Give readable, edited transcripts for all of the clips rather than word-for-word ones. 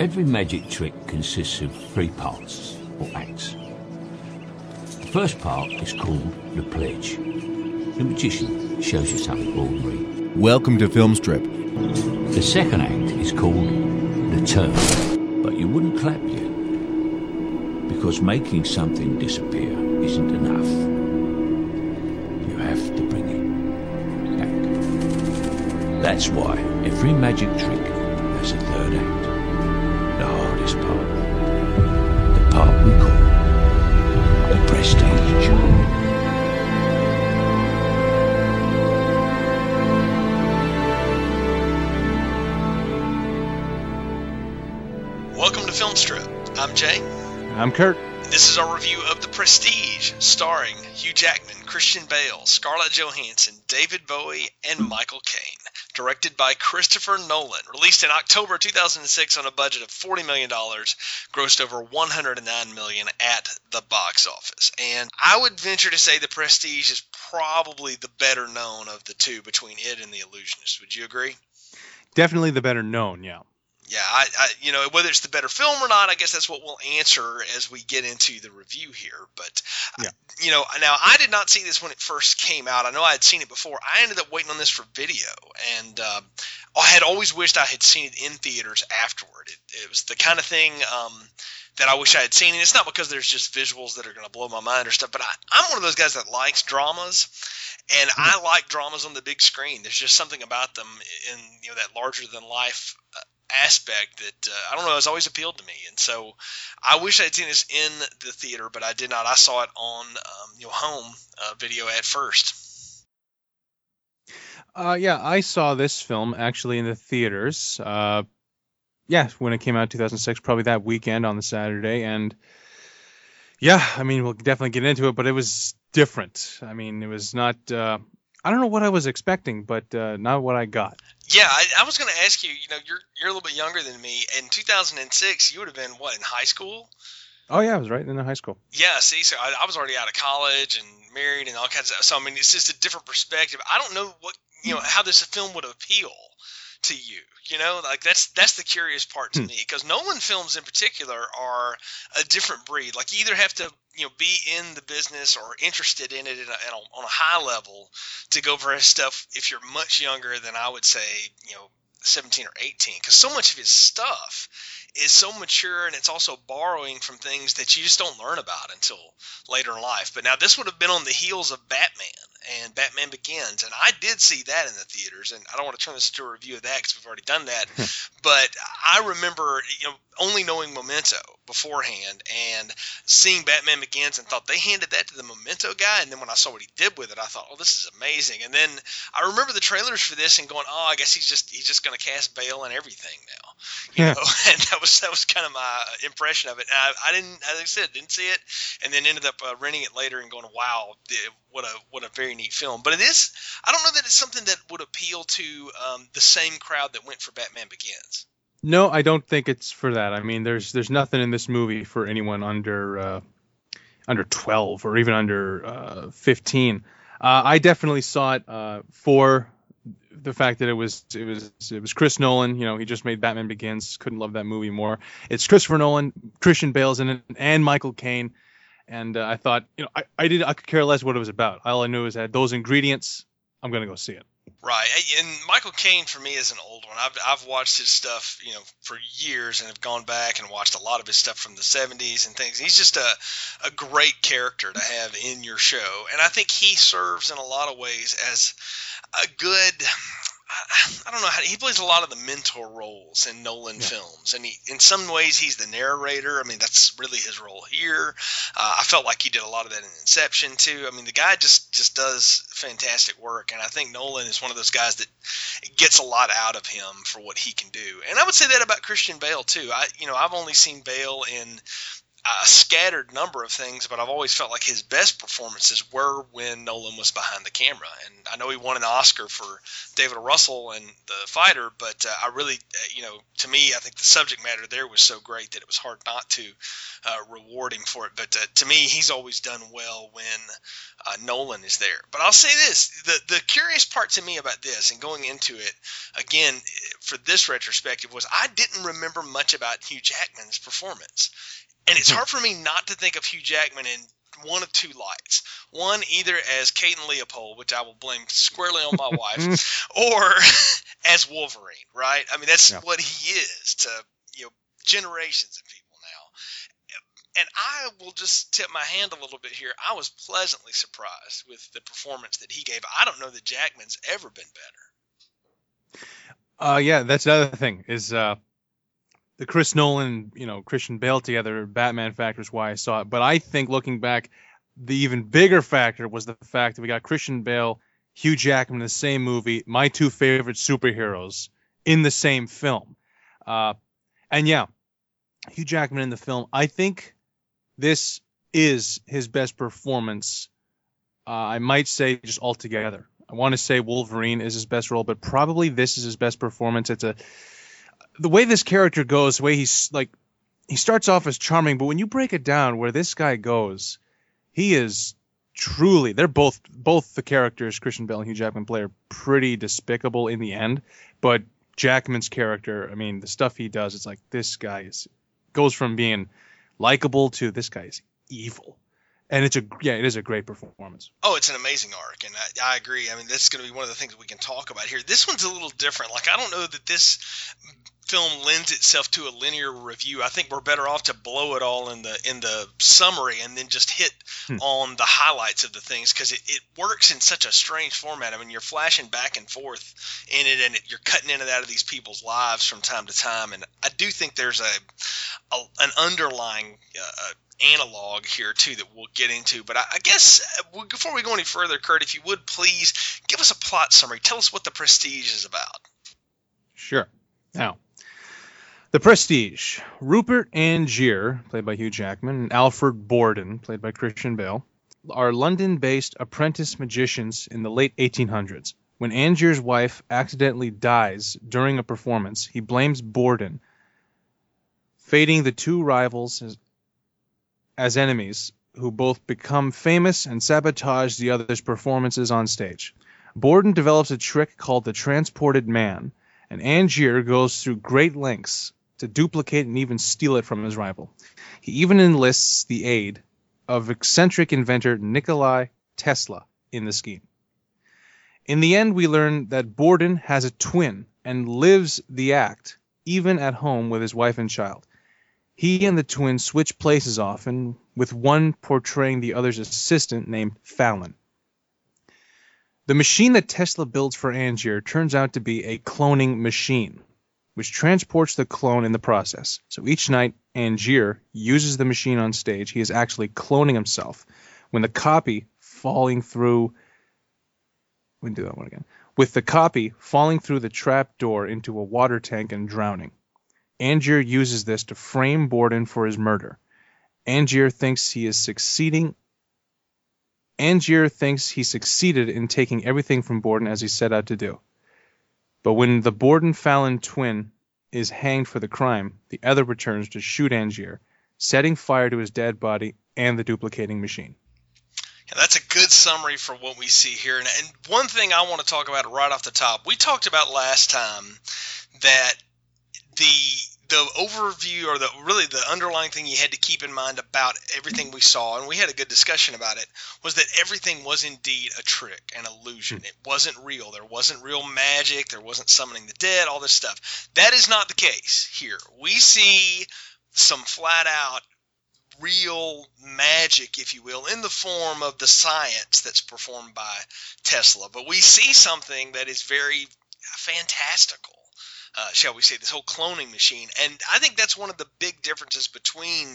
Every magic trick consists of three parts, or acts. The first part is called the pledge. The magician shows you something ordinary. Welcome to Filmstrip. The second act is called the turn. But you wouldn't clap yet, because making something disappear isn't enough. You have to bring it back. That's why every magic trick has a third act. The hardest part. The part we call the prestige. Welcome to Filmstrip. I'm Jay. I'm Kurt. This is our review of The Prestige, starring Hugh Jackman, Christian Bale, Scarlett Johansson, David Bowie, and Michael Caine. Directed by Christopher Nolan. Released in October 2006 on a budget of $40 million, grossed over $109 million at the box office. And I would venture to say The Prestige is probably the better known of the two between it and The Illusionist. Would you agree? Definitely the better known, yeah. Yeah, I you know, whether it's the better film or not, I guess that's what we'll answer as we get into the review here. But, yeah. You know, now I did not see this when it first came out. I know I had seen it before. I ended up waiting on this for video, and I had always wished I had seen it in theaters afterward. It was the kind of thing that I wish I had seen, and it's not because there's just visuals that are going to blow my mind or stuff, but I'm one of those guys that likes dramas. And I like dramas on the big screen. There's just something about them in, you know, that larger-than-life aspect that, I don't know, has always appealed to me. And so I wish I had seen this in the theater, but I did not. I saw it on home video at first. Yeah, I saw this film actually in the theaters. When it came out in 2006, probably that weekend on the Saturday. And, yeah, I mean, we'll definitely get into it, but it was different. I mean, it was not I don't know what I was expecting, but not what I got. Yeah, I was going to ask you, you know, you're a little bit younger than me. In 2006, you would have been, what, in high school? Oh, yeah, I was right in high school. Yeah, see, so I was already out of college and married and all kinds of stuff. So, I mean, it's just a different perspective. I don't know what, you know, how this film would appeal to you, you know, like that's the curious part to me, because Nolan films in particular are a different breed. Like you either have to, you know, be in the business or interested in it on a high level to go over his stuff. If you're much younger than I would say, you know, 17 or 18, because so much of his stuff is so mature, and it's also borrowing from things that you just don't learn about until later in life. But now this would have been on the heels of Batman and Batman Begins, and I did see that in the theaters, and I don't want to turn this into a review of that because we've already done that, but I remember, you know, only knowing Memento beforehand and seeing Batman Begins and thought they handed that to the Memento guy, and then when I saw what he did with it, I thought, oh, this is amazing. And then I remember the trailers for this and going, oh, I guess he's just going to cast Bale and everything now, you know, and that was kind of my impression of it. And I didn't see it, and then ended up renting it later and going, wow, what a very neat film. But it is, I don't know that it's something that would appeal to the same crowd that went for Batman Begins. No, I don't think it's for that. I mean, there's nothing in this movie for anyone under 12 or even under 15. I definitely saw it for the fact that it was Chris Nolan. You know, he just made Batman Begins. Couldn't love that movie more. It's Christopher Nolan, Christian Bale's in it, and Michael Caine. And I thought, you know, I could care less what it was about. All I knew is that those ingredients. I'm gonna go see it. Right, and Michael Caine for me is an old one. I've watched his stuff, you know, for years, and have gone back and watched a lot of his stuff from the 70s and things. He's just a great character to have in your show, and I think he serves in a lot of ways as a good. I don't know how he plays a lot of the mentor roles in Nolan films, and in some ways he's the narrator. I mean, that's really his role here. I felt like he did a lot of that in Inception too. I mean, the guy just does fantastic work, and I think Nolan is one of those guys that gets a lot out of him for what he can do. And I would say that about Christian Bale too. I've only seen Bale in a scattered number of things, but I've always felt like his best performances were when Nolan was behind the camera. And I know he won an Oscar for David O'Russell and The Fighter, but I really, to me, I think the subject matter there was so great that it was hard not to reward him for it. But to me, he's always done well when Nolan is there. But I'll say this, the curious part to me about this and going into it, again, for this retrospective was I didn't remember much about Hugh Jackman's performance. And it's hard for me not to think of Hugh Jackman in one of two lights. One, either as Kate and Leopold, which I will blame squarely on my wife, or as Wolverine, right? I mean, that's what he is to generations of people now. And I will just tip my hand a little bit here. I was pleasantly surprised with the performance that he gave. I don't know that Jackman's ever been better. Yeah, that's another thing is the Chris Nolan, Christian Bale together, Batman factor is why I saw it. But I think looking back, the even bigger factor was the fact that we got Christian Bale, Hugh Jackman in the same movie, my two favorite superheroes in the same film. Hugh Jackman in the film, I think this is his best performance, I might say just altogether. I want to say Wolverine is his best role, but probably this is his best performance. The way this character goes, the way he's like, he starts off as charming, but when you break it down where this guy goes, he is truly, they're both the characters, Christian Bale and Hugh Jackman play, are pretty despicable in the end. But Jackman's character, I mean, the stuff he does, it's like this guy goes from being likable to this guy is evil. And it is a great performance. Oh, it's an amazing arc, and I agree. I mean, that's going to be one of the things we can talk about here. This one's a little different. Like, I don't know that this film lends itself to a linear review. I think we're better off to blow it all in the summary and then just hit on the highlights of the things because it works in such a strange format. I mean, you're flashing back and forth in it, and you're cutting in and out of these people's lives from time to time. And I do think there's an underlying analog here too that we'll get into, but I guess before we go any further, Kurt, if you would please give us a plot summary. Tell us what The Prestige is about. Sure. Now, The Prestige. Rupert Angier, played by Hugh Jackman, and Alfred Borden, played by Christian Bale, are London-based apprentice magicians in the late 1800s. When Angier's wife accidentally dies during a performance, he blames Borden, fating the two rivals as enemies who both become famous and sabotage the other's performances on stage. Borden develops a trick called the Transported Man, and Angier goes through great lengths to duplicate and even steal it from his rival. He even enlists the aid of eccentric inventor Nikola Tesla in the scheme. In the end, we learn that Borden has a twin and lives the act, even at home with his wife and child. He and the twin switch places often, with one portraying the other's assistant named Fallon. The machine that Tesla builds for Angier turns out to be a cloning machine, which transports the clone in the process. So each night, Angier uses the machine on stage. He is actually cloning himself with the copy falling through the trap door into a water tank and drowning. Angier uses this to frame Borden for his murder. Angier thinks he succeeded in taking everything from Borden as he set out to do. But when the Borden-Fallon twin is hanged for the crime, the other returns to shoot Angier, setting fire to his dead body and the duplicating machine. Yeah, that's a good summary for what we see here. And one thing I want to talk about right off the top, we talked about last time that the overview or the underlying thing you had to keep in mind about everything we saw, and we had a good discussion about it, was that everything was indeed a trick, an illusion. It wasn't real. There wasn't real magic. There wasn't summoning the dead, all this stuff. That is not the case here. We see some flat-out real magic, if you will, in the form of the science that's performed by Tesla. But we see something that is very fantastical. Shall we say, this whole cloning machine. And I think that's one of the big differences between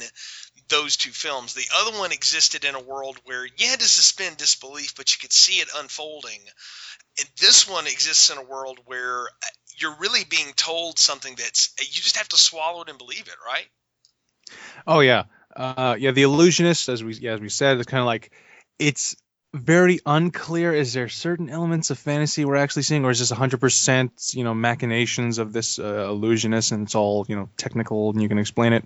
those two films. The other one existed in a world where you had to suspend disbelief, but you could see it unfolding. And this one exists in a world where you're really being told something you just have to swallow it and believe it, right? Oh yeah, yeah. The Illusionist, as we said, is kind of like, it's very unclear. Is there certain elements of fantasy we're actually seeing, or is this 100%, you know, machinations of this illusionist, and it's all, you know, technical and you can explain it?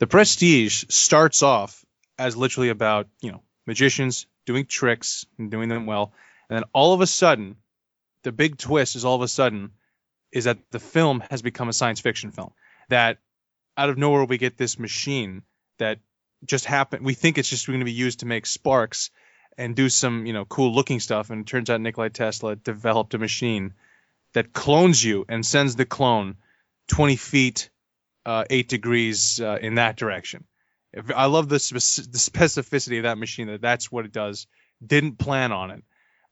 The Prestige starts off as literally about, you know, magicians doing tricks and doing them well, and then all of a sudden, the big twist is that the film has become a science fiction film. That out of nowhere we get this machine that just happened. We think it's just going to be used to make sparks and do some, you know, cool looking stuff. And it turns out Nikola Tesla developed a machine that clones you and sends the clone 20 feet, 8 degrees in that direction. I love the specificity of that machine, that's what it does. Didn't plan on it,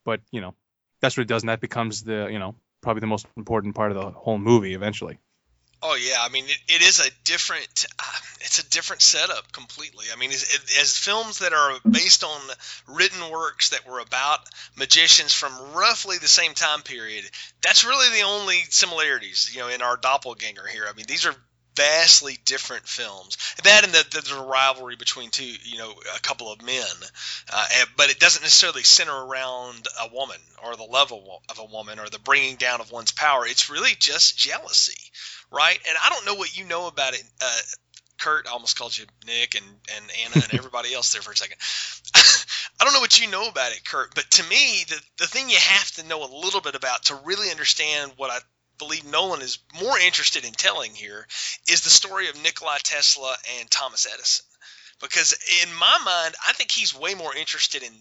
but, you know, that's what it does. And that becomes the, you know, probably the most important part of the whole movie eventually. Oh yeah, I mean it is a different, it's a different setup completely. I mean, as films that are based on written works that were about magicians from roughly the same time period, that's really the only similarities, you know, in our doppelganger here. I mean, these are vastly different films. That and there's a rivalry between two, you know, a couple of men, but it doesn't necessarily center around a woman or the love of a woman or the bringing down of one's power. It's really just jealousy, right? And I don't know what you know about it, Kurt. I almost called you Nick and Anna and everybody else there for a second. I don't know what you know about it, Kurt, but to me, the thing you have to know a little bit about to really understand what I believe Nolan is more interested in telling here is the story of Nikola Tesla and Thomas Edison. Because in my mind, I think he's way more interested in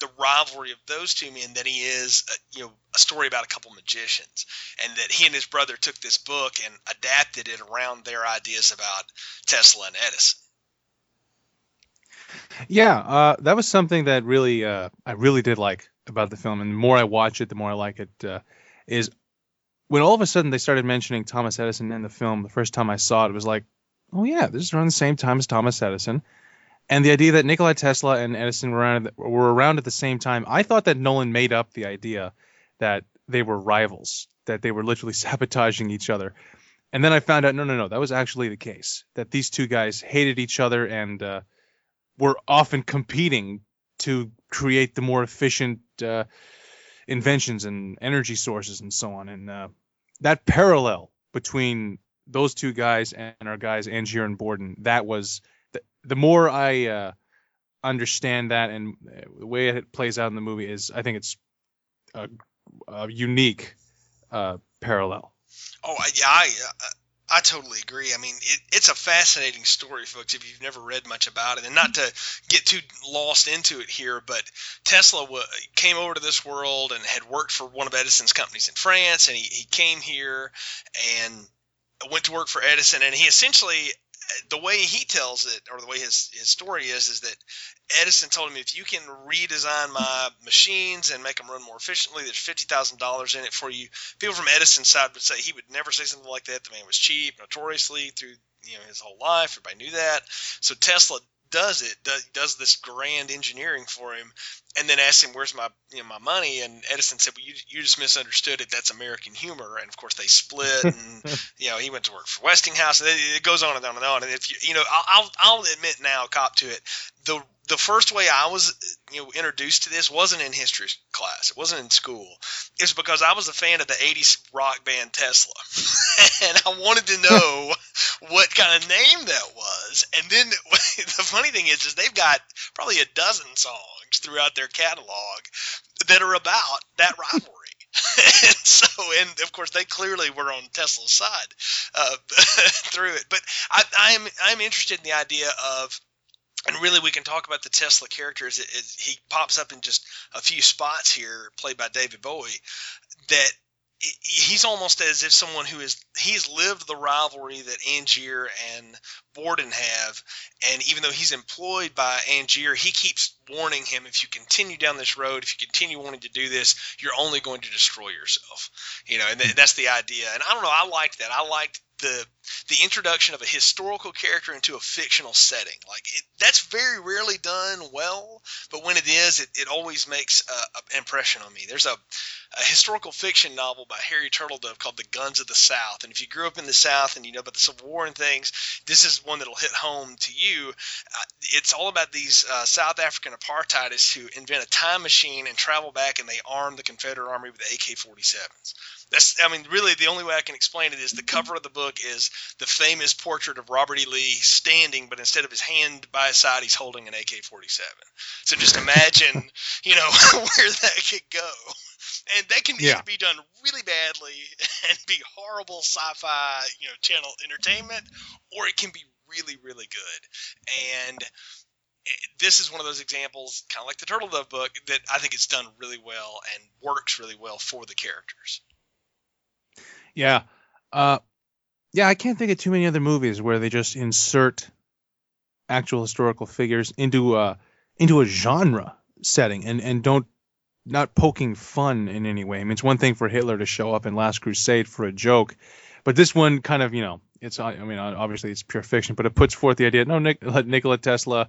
the rivalry of those two men than he is, you know, a story about a couple magicians, and that he and his brother took this book and adapted it around their ideas about Tesla and Edison. Yeah, that was something that really I really did like about the film, and the more I watch it, the more I like it. Is when all of a sudden they started mentioning Thomas Edison in the film, the first time I saw it, it was like, oh yeah, this is around the same time as Thomas Edison. And the idea that Nikola Tesla and Edison were around at the same time, I thought that Nolan made up the idea that they were rivals, that they were literally sabotaging each other. And then I found out, no, that was actually the case, that these two guys hated each other and were often competing to create the more efficient inventions and energy sources and so on. And that parallel between those two guys and our guys, Angier and Borden, that was... The more I understand that and the way it plays out in the movie is, I think it's a unique parallel. Oh, yeah, I totally agree. I mean, it's a fascinating story, folks, if you've never read much about it. And not to get too lost into it here, but Tesla came over to this world and had worked for one of Edison's companies in France, and he came here and went to work for Edison, and he essentially... The way he tells it, or the way his story is that Edison told him, if you can redesign my machines and make them run more efficiently, there's $50,000 in it for you. People from Edison's side would say he would never say something like that. The man was cheap, notoriously, through, you know, his whole life. Everybody knew that. So Tesla does this grand engineering for him, and then asks him, where's my, you know, my money? And Edison said, well, you just misunderstood it. That's American humor. And of course they split, and you know, he went to work for Westinghouse, and it goes on and on and on. And if you know, I'll admit now, cop to it, the first way I was, you know, introduced to this wasn't in history class. It wasn't in school. It's because I was a fan of the 80s rock band Tesla, and I wanted to know what kind of name that was. And then the funny thing is they've got probably a dozen songs throughout their catalog that are about that rivalry. And of course, they clearly were on Tesla's side through it. But I'm interested in the idea of, and really, we can talk about the Tesla characters. He pops up in just a few spots here, played by David Bowie, that he's almost as if someone he's lived the rivalry that Angier and Borden have. And even though he's employed by Angier, he keeps warning him, if you continue down this road, if you continue wanting to do this, you're only going to destroy yourself. You know, and that's the idea. And I don't know, I liked that. I liked the introduction of a historical character into a fictional setting. Like, that's very rarely done well, but when it is, it always makes an impression on me. There's a historical fiction novel by Harry Turtledove called The Guns of the South, and if you grew up in the South and you know about the Civil War and things, this is one that'll hit home to you. It's all about these South African apartheidists who invent a time machine and travel back, and they arm the Confederate Army with AK-47s. That's, I mean, really the only way I can explain it is the cover of the book is the famous portrait of Robert E. Lee standing, but instead of his hand by his side, he's holding an AK-47. So just imagine, you know, where that could go. And that can either be done really badly and be horrible sci-fi, you know, channel entertainment, or it can be really, really good. And this is one of those examples, kind of like the Turtle Dove book, that I think it's done really well and works really well for the characters. Yeah. I can't think of too many other movies where they just insert actual historical figures into a genre setting and not poking fun in any way. I mean, it's one thing for Hitler to show up in Last Crusade for a joke, but this one kind of, you know, it's, I mean, obviously it's pure fiction, but it puts forth the idea that Nikola Tesla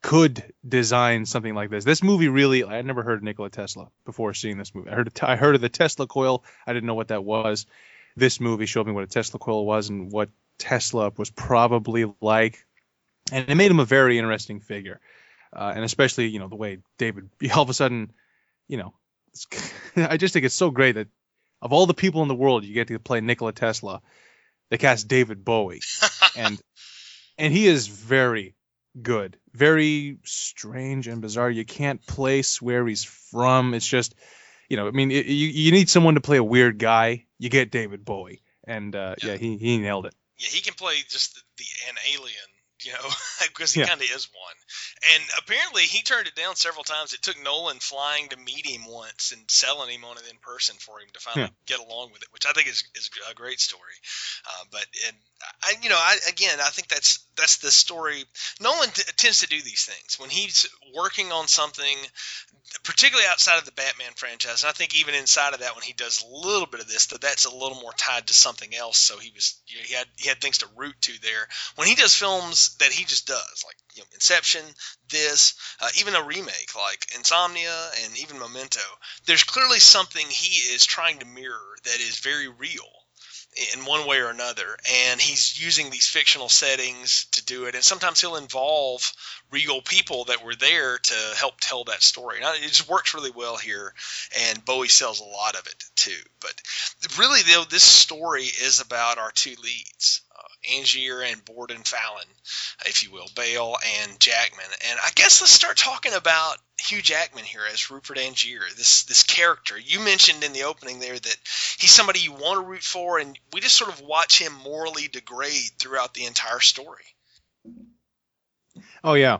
could design something like this. This movie really, I had never heard of Nikola Tesla before seeing this movie. I heard of the Tesla coil. I didn't know what that was. This movie showed me what a Tesla coil was and what Tesla was probably like. And it made him a very interesting figure. And especially, you know, the way David, all of a sudden, you know, I just think it's so great that of all the people in the world, you get to play Nikola Tesla. They cast David Bowie. and he is very good, very strange and bizarre. You can't place where he's from. It's just, you know, I mean, you need someone to play a weird guy. You get David Bowie, and he nailed it. Yeah, he can play just an alien, you know, because he kind of is one. And apparently he turned it down several times. It took Nolan flying to meet him once and selling him on it in person for him to finally get along with it, which I think is a great story. I think that's the story. Nolan tends to do these things when he's working on something, particularly outside of the Batman franchise. And I think even inside of that, when he does a little bit of this, that's a little more tied to something else. So he had things to root to there. When he does films that he just does, like, you know, Inception, this, even a remake like Insomnia and even Memento, there's clearly something he is trying to mirror that is very real in one way or another, and he's using these fictional settings to do it, and sometimes he'll involve real people that were there to help tell that story. Now, it just works really well here, and Bowie sells a lot of it too. But really, though, this story is about our two leads, Angier and Borden Fallon, if you will, Bale and Jackman. And I guess let's start talking about Hugh Jackman here as Rupert Angier, this character. You mentioned in the opening there that he's somebody you want to root for, and we just sort of watch him morally degrade throughout the entire story. Oh, yeah.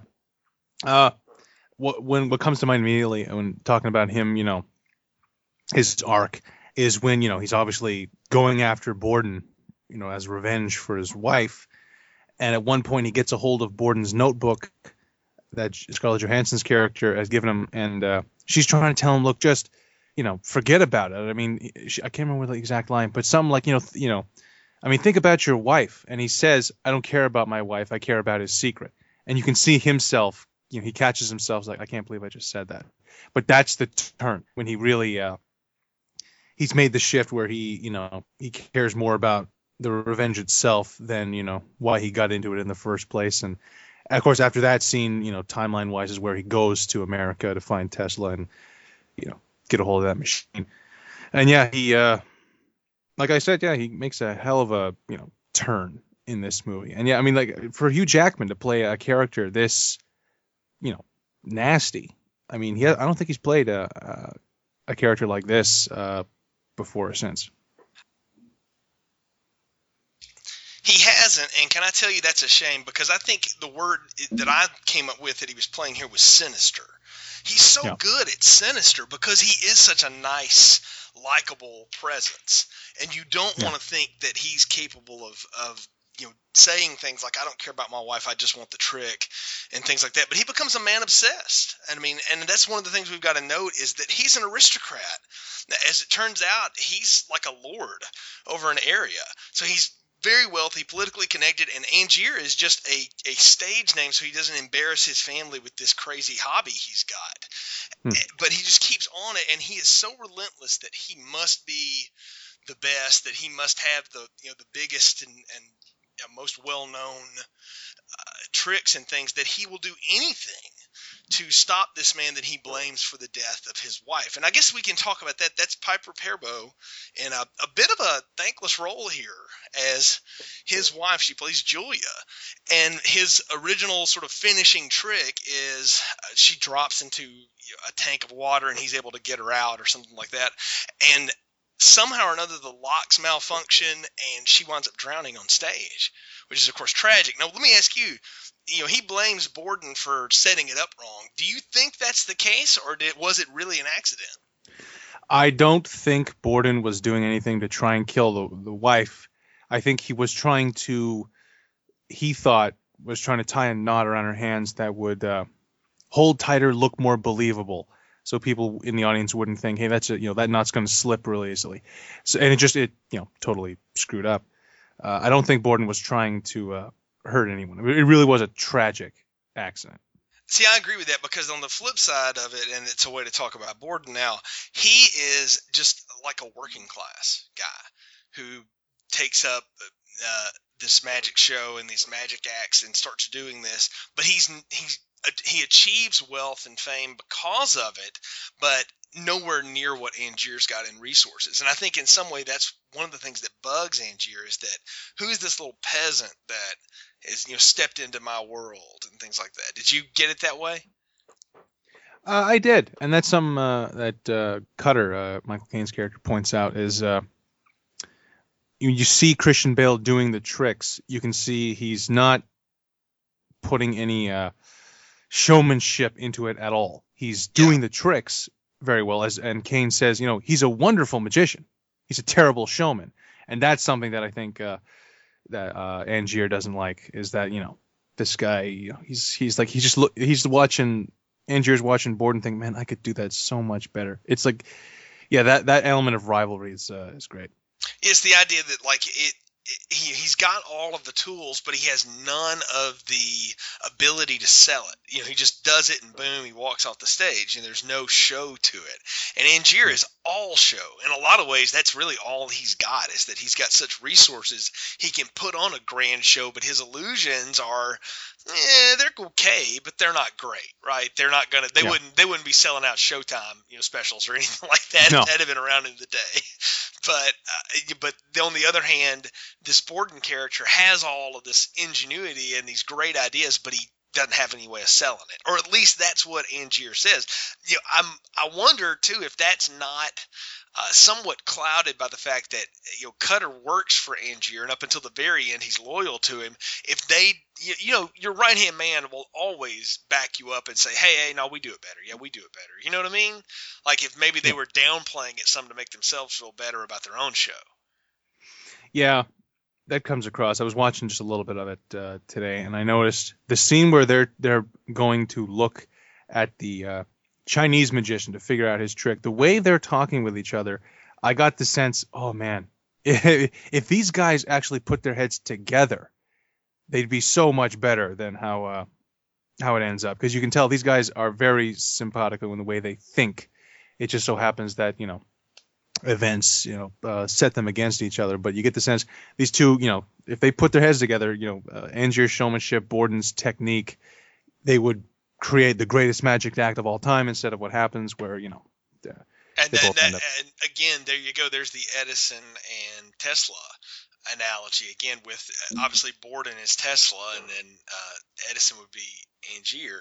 What comes to mind immediately when talking about him, you know, his arc is when, you know, he's obviously going after Borden, you know, as revenge for his wife. And at one point he gets a hold of Borden's notebook that Scarlett Johansson's character has given him. And she's trying to tell him, look, just, you know, forget about it. I mean, I can't remember the exact line, but something like, you know, I mean, think about your wife. And he says, I don't care about my wife. I care about his secret. And you can see himself, you know, he catches himself like, I can't believe I just said that. But that's the turn when he really, he's made the shift where he, you know, he cares more about the revenge itself than, you know, why he got into it in the first place. And of course, after that scene, you know, timeline wise is where he goes to America to find Tesla and, you know, get a hold of that machine. And yeah, he, like I said, yeah, he makes a hell of a, you know, turn in this movie. And yeah, I mean, like, for Hugh Jackman to play a character this, you know, nasty, I mean, I don't think he's played a character like this before or since. He hasn't, and can I tell you that's a shame, because I think the word that I came up with that he was playing here was sinister. He's so good at sinister because he is such a nice, likable presence, and you don't want to think that he's capable of you know, saying things like, I don't care about my wife, I just want the trick, and things like that. But he becomes a man obsessed. And I mean, and that's one of the things we've got to note is that he's an aristocrat. As it turns out, he's like a lord over an area. So he's very wealthy, politically connected, and Angier is just a stage name so he doesn't embarrass his family with this crazy hobby he's got. But he just keeps on it, and he is so relentless that he must be the best, that he must have the, you know, the biggest and most well-known tricks and things, that he will do anything to stop this man that he blames for the death of his wife. And I guess we can talk about that. That's Piper Perabo in a bit of a thankless role here as his wife. She plays Julia. And his original sort of finishing trick is she drops into a tank of water and he's able to get her out or something like that. And somehow or another, the locks malfunction and she winds up drowning on stage, which is, of course, tragic. Now, let me ask you. You know, he blames Borden for setting it up wrong. Do you think that's the case, or was it really an accident? I don't think Borden was doing anything to try and kill the wife. I think he was trying to tie a knot around her hands that would hold tighter, look more believable, so people in the audience wouldn't think, hey, that's that knot's going to slip really easily. So, and it totally screwed up. I don't think Borden was trying to hurt anyone. It really was a tragic accident. See, I agree with that, because on the flip side of it, and it's a way to talk about Borden now, he is just like a working class guy who takes up this magic show and these magic acts and starts doing this, but he achieves wealth and fame because of it, but nowhere near what Angier's got in resources. And I think in some way that's one of the things that bugs Angier, is that who's this little peasant that is stepped into my world and things like that. Did you get it that way? I did, and that's something that Cutter, Michael Caine's character, points out is you see Christian Bale doing the tricks. You can see he's not putting any showmanship into it at all. He's doing the tricks very well, and Caine says, he's a wonderful magician. He's a terrible showman, and that's something that I think. That Angier doesn't like, is that this guy, Angier's watching Borden think, man, I could do that so much better. It's like, that element of rivalry is great. It's the idea that he's got all of the tools, but he has none of the ability to sell it. He just does it, and boom, he walks off the stage, and there's no show to it. And Angier is all show. In a lot of ways, that's really all he's got, is that he's got such resources, he can put on a grand show, but his illusions are, they're okay, but they're not great, right? They're not gonna. They wouldn't be selling out Showtime, specials or anything like that. No. That'd have been around in the day. But on the other hand, this Borden character has all of this ingenuity and these great ideas, but he doesn't have any way of selling it, or at least that's what Angier says. I wonder too if that's not somewhat clouded by the fact that Cutter works for Angier, and up until the very end, he's loyal to him. If they, your right hand man will always back you up and say, "Hey, no, we do it better. Yeah, we do it better." You know what I mean? Like if maybe they were downplaying it some to make themselves feel better about their own show. Yeah. That comes across. I was watching just a little bit of it today, and I noticed the scene where they're going to look at the Chinese magician to figure out his trick. The way they're talking with each other, I got the sense, oh man, if these guys actually put their heads together, they'd be so much better than how it ends up. Because you can tell these guys are very simpatico in the way they think. It just so happens that events set them against each other, but you get the sense these two, if they put their heads together, Angier's showmanship, Borden's technique, they would create the greatest magic act of all time, instead of what happens where and again, there you go, there's the Edison and Tesla analogy again, with obviously Borden is Tesla, and then Edison would be Angier,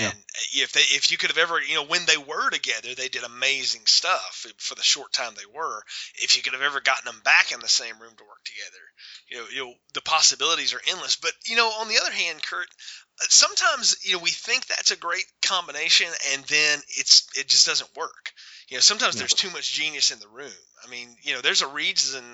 and if you could have ever, when they were together, they did amazing stuff for the short time they were. If you could have ever gotten them back in the same room to work together, the possibilities are endless. But on the other hand, Kurt, sometimes we think that's a great combination, and then it just doesn't work. Sometimes there's too much genius in the room. I mean, there's a reason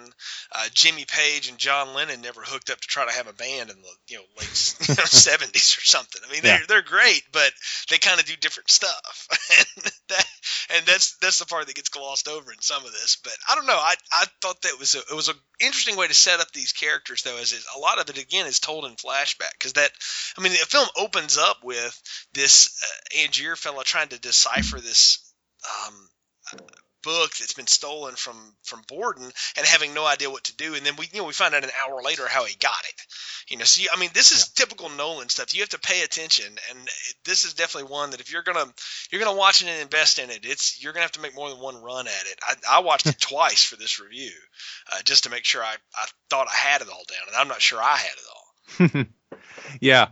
Jimmy Page and John Lennon never hooked up to try to have a band in the late 70s or something. I mean, they're great, but they kind of do different stuff, and that's the part that gets glossed over in some of this. But I don't know. I thought that it was an interesting way to set up these characters, though, as a lot of it again is told in flashback, because the film opens up with this Angier fella trying to decipher this. book that's been stolen from Borden and having no idea what to do. And then we find out an hour later how he got it. This is typical Nolan stuff. You have to pay attention. And this is definitely one that if you're going to watch it and invest in it, you're going to have to make more than one run at it. I watched it twice for this review just to make sure I thought I had it all down, and I'm not sure I had it all. Yeah.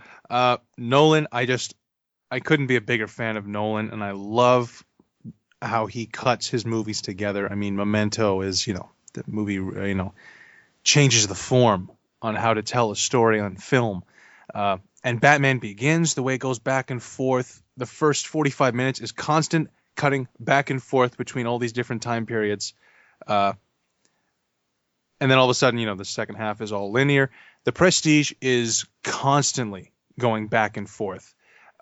Nolan, I couldn't be a bigger fan of Nolan, and I love how he cuts his movies together. I mean, Memento is, the movie, changes the form on how to tell a story on film. And Batman Begins, the way it goes back and forth, the first 45 minutes is constant cutting back and forth between all these different time periods. And then all of a sudden, the second half is all linear. The Prestige is constantly going back and forth.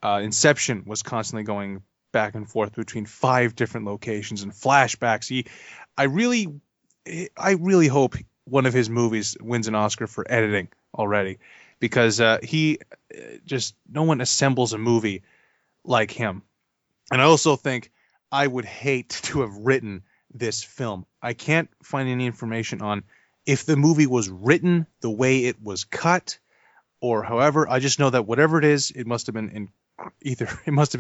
Inception was constantly going back and forth between 5 different locations and flashbacks. I really hope one of his movies wins an Oscar for editing already, because no one assembles a movie like him. And I also think I would hate to have written this film. I can't find any information on if the movie was written the way it was cut or however. I just know that whatever it is, it must have been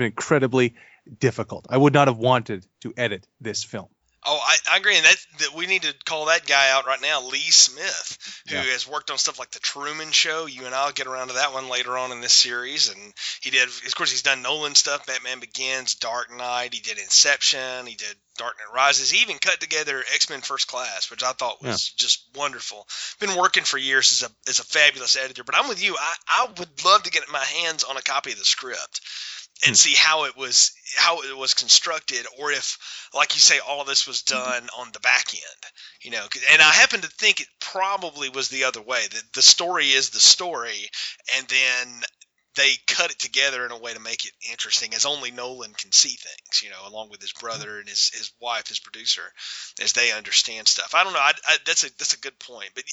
incredibly difficult. I would not have wanted to edit this film. Oh, I agree. And that we need to call that guy out right now, Lee Smith, who has worked on stuff like The Truman Show. You and I'll get around to that one later on in this series. And he did, of course, he's done Nolan stuff, Batman Begins, Dark Knight. He did Inception. He did Dark Knight Rises. He even cut together X-Men First Class, which I thought was just wonderful. Been working for years as a fabulous editor. But I'm with you. I would love to get my hands on a copy of the script and see how it was constructed, or if, like you say, all of this was done on the back end, And I happen to think it probably was the other way, that the story is the story, and then they cut it together in a way to make it interesting, as only Nolan can see things, along with his brother and his wife, his producer, as they understand stuff. I don't know. That's a good point. But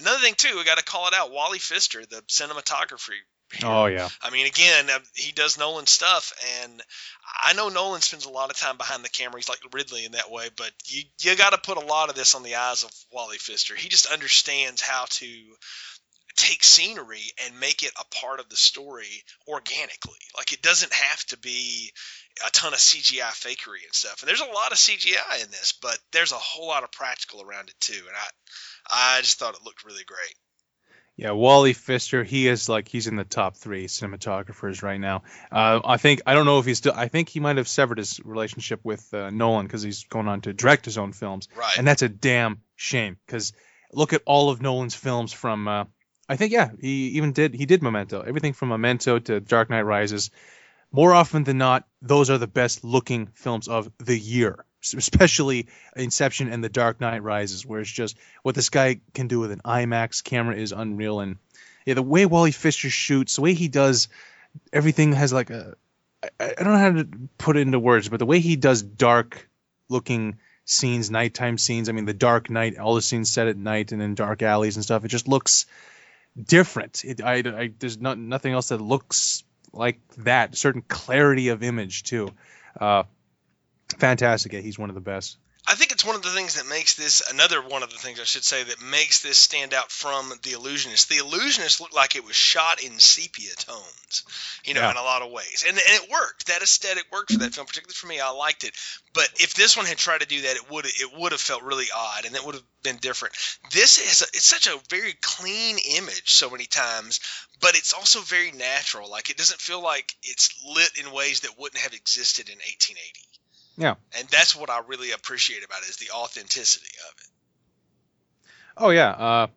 another thing too, we got to call it out. Wally Pfister, the cinematography. Oh, yeah. Again, he does Nolan stuff, and I know Nolan spends a lot of time behind the camera. He's like Ridley in that way, but you got to put a lot of this on the eyes of Wally Pfister. He just understands how to take scenery and make it a part of the story organically. Like, it doesn't have to be a ton of CGI fakery and stuff. And there's a lot of CGI in this, but there's a whole lot of practical around it, too, and I just thought it looked really great. Yeah, Wally Pfister, he's in the top 3 cinematographers right now. I don't know if he's still, I think he might have severed his relationship with Nolan, because he's going on to direct his own films. Right. And that's a damn shame, because look at all of Nolan's films from, he did Memento. Everything from Memento to Dark Knight Rises. More often than not, those are the best looking films of the year, especially Inception and The Dark Knight Rises, where it's just what this guy can do with an IMAX camera is unreal. And the way Wally Pfister shoots, the way he does everything has like I don't know how to put it into words, but the way he does dark looking scenes, nighttime scenes. The Dark Knight, all the scenes set at night and in dark alleys and stuff. It just looks different. There's nothing else that looks like that. A certain clarity of image too. Fantastic. He's one of the best. I think it's one of the things that makes this, another one of the things I should say, that makes this stand out from The Illusionist. The Illusionist looked like it was shot in sepia tones, in a lot of ways. And it worked. That aesthetic worked for that film, particularly for me. I liked it. But if this one had tried to do that, it would have felt really odd, and it would have been different. This is it's such a very clean image so many times, but it's also very natural. Like, it doesn't feel like it's lit in ways that wouldn't have existed in 1880. Yeah. And that's what I really appreciate about it, is the authenticity of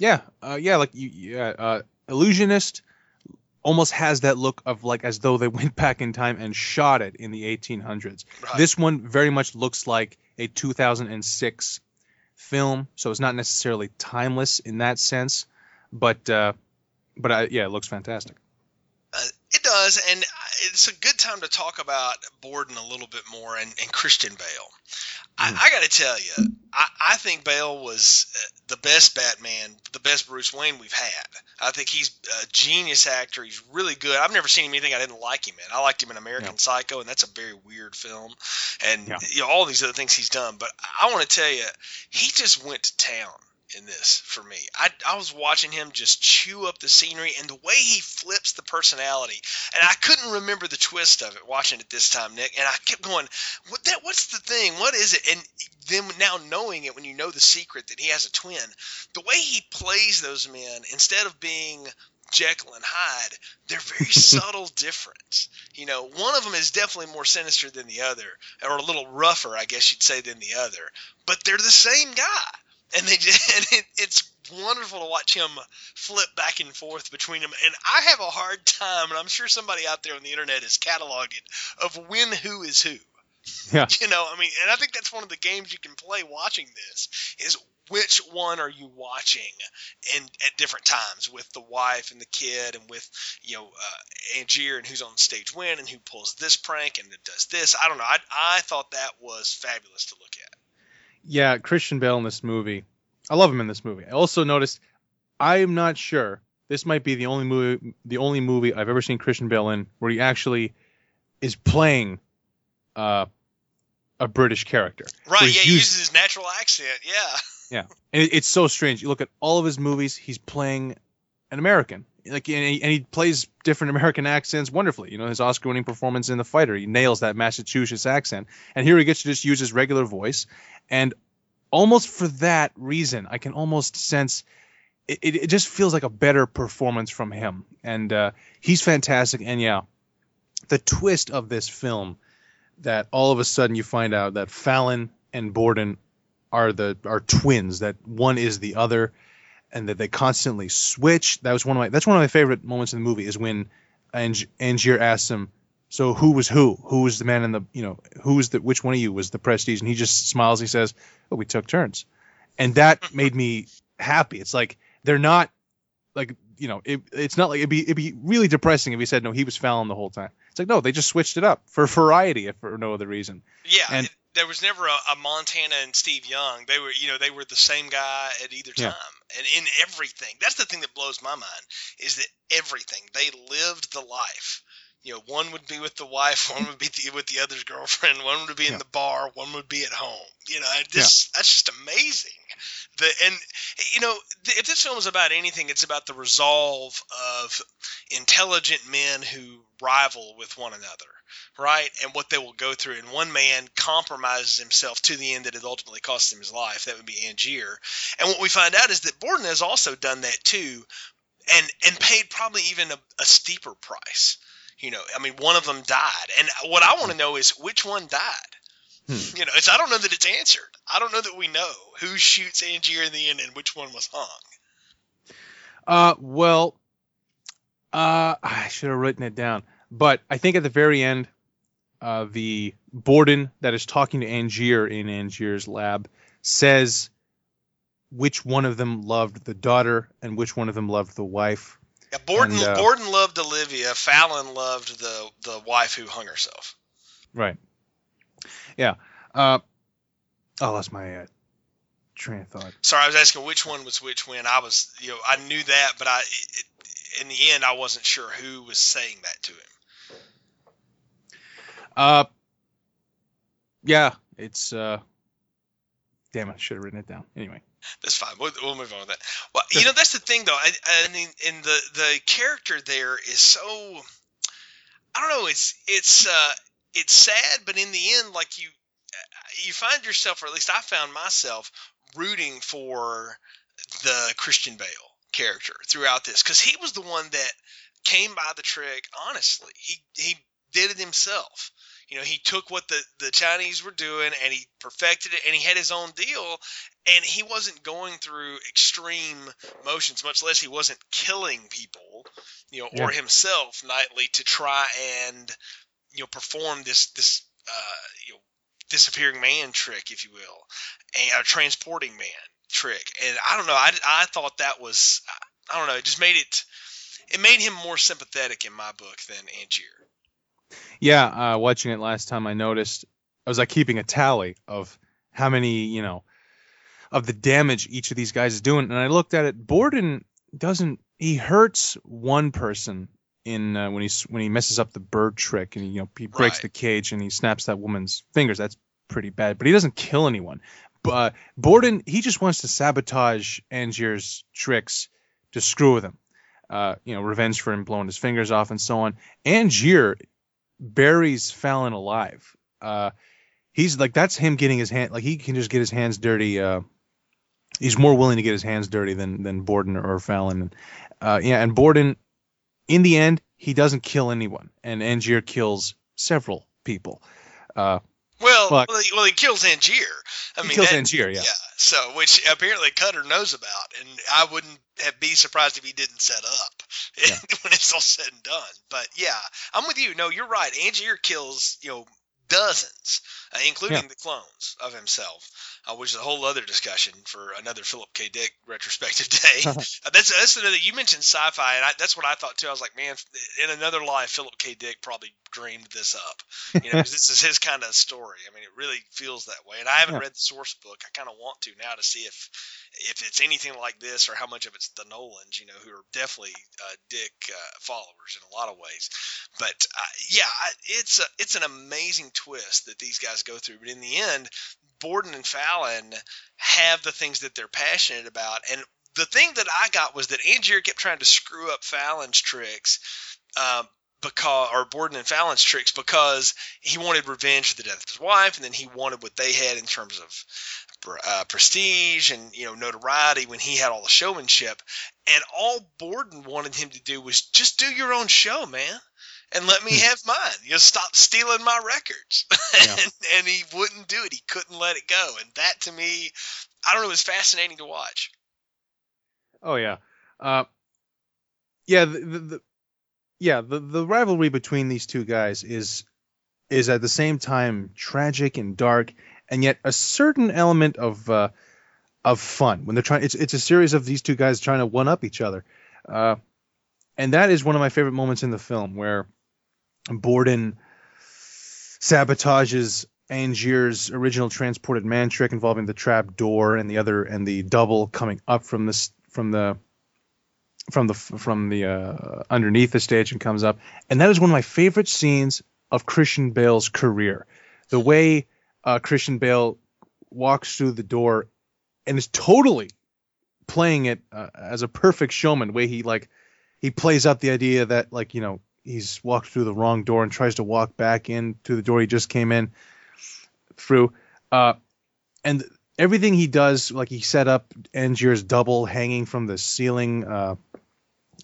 it. Oh, yeah. Illusionist almost has that look of like as though they went back in time and shot it in the 1800s. Right. This one very much looks like a 2006 film, so it's not necessarily timeless in that sense, but it looks fantastic. It does, and it's a good time to talk about Borden a little bit more and Christian Bale. I got to tell you, I think Bale was the best Batman, the best Bruce Wayne we've had. I think he's a genius actor. He's really good. I've never seen him anything I didn't like him in. I liked him in American Psycho, and that's a very weird film. And you know, all these other things he's done. But I want to tell you, he just went to town in this for me. I was watching him just chew up the scenery and the way he flips the personality. And I couldn't remember the twist of it watching it this time, Nick. And I kept going, what's the thing? What is it? And then now knowing it, when you know the secret that he has a twin, the way he plays those men, instead of being Jekyll and Hyde, they're very subtle difference. You know, one of them is definitely more sinister than the other, or a little rougher, I guess you'd say, than the other. But they're the same guy. And they just, and it's wonderful to watch him flip back and forth between them. And I have a hard time, and I'm sure somebody out there on the internet has cataloged it, of when who is who. Yeah. You know, I mean, and I think that's one of the games you can play watching this, is which one are you watching at different times, with the wife and the kid, and with, you know, Angier, and who's on stage when, and who pulls this prank and does this. I don't know. I thought that was fabulous to look at. Yeah, Christian Bale in this movie. I love him in this movie. I also noticed, I'm not sure, this might be the only movie I've ever seen Christian Bale in where he actually is playing a British character. Right, yeah, he uses his natural accent, yeah. Yeah, and it's so strange. You look at all of his movies, he's playing an American. Like, and he plays different American accents wonderfully. You know, his Oscar-winning performance in The Fighter, he nails that Massachusetts accent. And here he gets to just use his regular voice. And almost for that reason, I can almost sense it just feels like a better performance from him. And he's fantastic. And yeah, the twist of this film, that all of a sudden you find out that Fallon and Borden are twins, that one is the other, and that they constantly switch. That's one of my favorite moments in the movie, is when Angier asks him, "So who was who? Who was the man in the, you know, which one of you was the Prestige?" And he just smiles. And he says, "Oh, we took turns," and that made me happy. It's like they're not like, you know, it's not like it'd be really depressing if he said, "No, he was Fallon the whole time." It's like, no, they just switched it up for variety, if for no other reason. Yeah. And there was never a Montana and Steve Young. They were, you know, they were the same guy at either time, and in everything. That's the thing that blows my mind, is that everything, they lived the life. You know, one would be with the wife, one would be with the other's girlfriend, one would be in the bar, one would be at home. You know, that's just amazing. And, you know, if this film is about anything, it's about the resolve of intelligent men who rival with one another, right? And what they will go through. And one man compromises himself to the end that it ultimately costs him his life. That would be Angier. And what we find out is that Borden has also done that too, and paid probably even a steeper price. You know, I mean, one of them died. And what I want to know is which one died. You know, I don't know that it's answered. I don't know that we know who shoots Angier in the end and which one was hung. I should have written it down. But I think at the very end, the Borden that is talking to Angier in Angier's lab says which one of them loved the daughter and which one of them loved the wife. Yeah, Borden loved Olivia. Fallon loved the wife who hung herself. Right. Yeah. I lost my train of thought. Sorry, I was asking which one was which when. I was, you know, I knew that, but in the end, I wasn't sure who was saying that to him. Yeah, it's damn, I should have written it down. Anyway. That's fine. We'll move on with that. Well, you know, that's the thing, though. I mean, and the character there is so, I don't know. It's sad, but in the end, like you find yourself, or at least I found myself, rooting for the Christian Bale character throughout this, because he was the one that came by the trick. Honestly, he did it himself. You know, he took what the Chinese were doing and he perfected it, and he had his own deal, and he wasn't going through extreme motions, much less he wasn't killing people, you know, or himself nightly to try and, you know, perform this you know, disappearing man trick, if you will, and a transporting man trick. And I don't know, I thought that was, I don't know, it just made it made him more sympathetic in my book than Angier. Yeah, watching it last time, I noticed I was like keeping a tally of how many, you know, of the damage each of these guys is doing, and I looked at it. Borden doesn't. He hurts one person in when he messes up the bird trick, and he breaks the cage and he snaps that woman's fingers. That's pretty bad, but he doesn't kill anyone. But Borden, he just wants to sabotage Angier's tricks to screw with him. Revenge for him blowing his fingers off and so on. Angier buries Fallon alive. He's like, that's him getting his hand, like he can just get his hands dirty. He's more willing to get his hands dirty than Borden or Fallon. And Borden, in the end, he doesn't kill anyone, and Angier kills several people. He kills Angier. Angier, yeah. So, which apparently Cutter knows about, and I wouldn't be surprised if he didn't set up when it's all said and done. But yeah, I'm with you. No, you're right. Angier kills dozens, including the clones of himself, which is a whole other discussion for another Philip K. Dick retrospective day. That's another. You mentioned sci-fi, and that's what I thought too. I was like, man, in another life, Philip K. Dick probably dreamed this up. Because this is his kind of story. I mean, it really feels that way. And I haven't read the source book. I kind of want to now to see if it's anything like this, or how much of it's the Nolans, who are definitely Dick followers in a lot of ways. But it's an amazing twist that these guys go through. But in the end, Borden and Fallon have the things that they're passionate about. And the thing that I got was that Angier kept trying to screw up Fallon's tricks, Borden and Fallon's tricks, because he wanted revenge for the death of his wife, and then he wanted what they had in terms of prestige and notoriety when he had all the showmanship. And all Borden wanted him to do was just do your own show, man. And let me have mine. You'll stop stealing my records. And he wouldn't do it. He couldn't let it go. And that, to me, I don't know, was fascinating to watch. Oh, yeah. The rivalry between these two guys is at the same time tragic and dark, and yet a certain element of fun when they're trying. It's a series of these two guys trying to one up each other. And that is one of my favorite moments in the film, where Borden sabotages Angier's original transported man trick involving the trap door and the double coming up from underneath the stage and comes up. And that is one of my favorite scenes of Christian Bale's career. The way Christian Bale walks through the door and is totally playing it as a perfect showman, way he plays up the idea that he's walked through the wrong door and tries to walk back in to the door he just came in through. And everything he does, like he set up Angier's double hanging from the ceiling,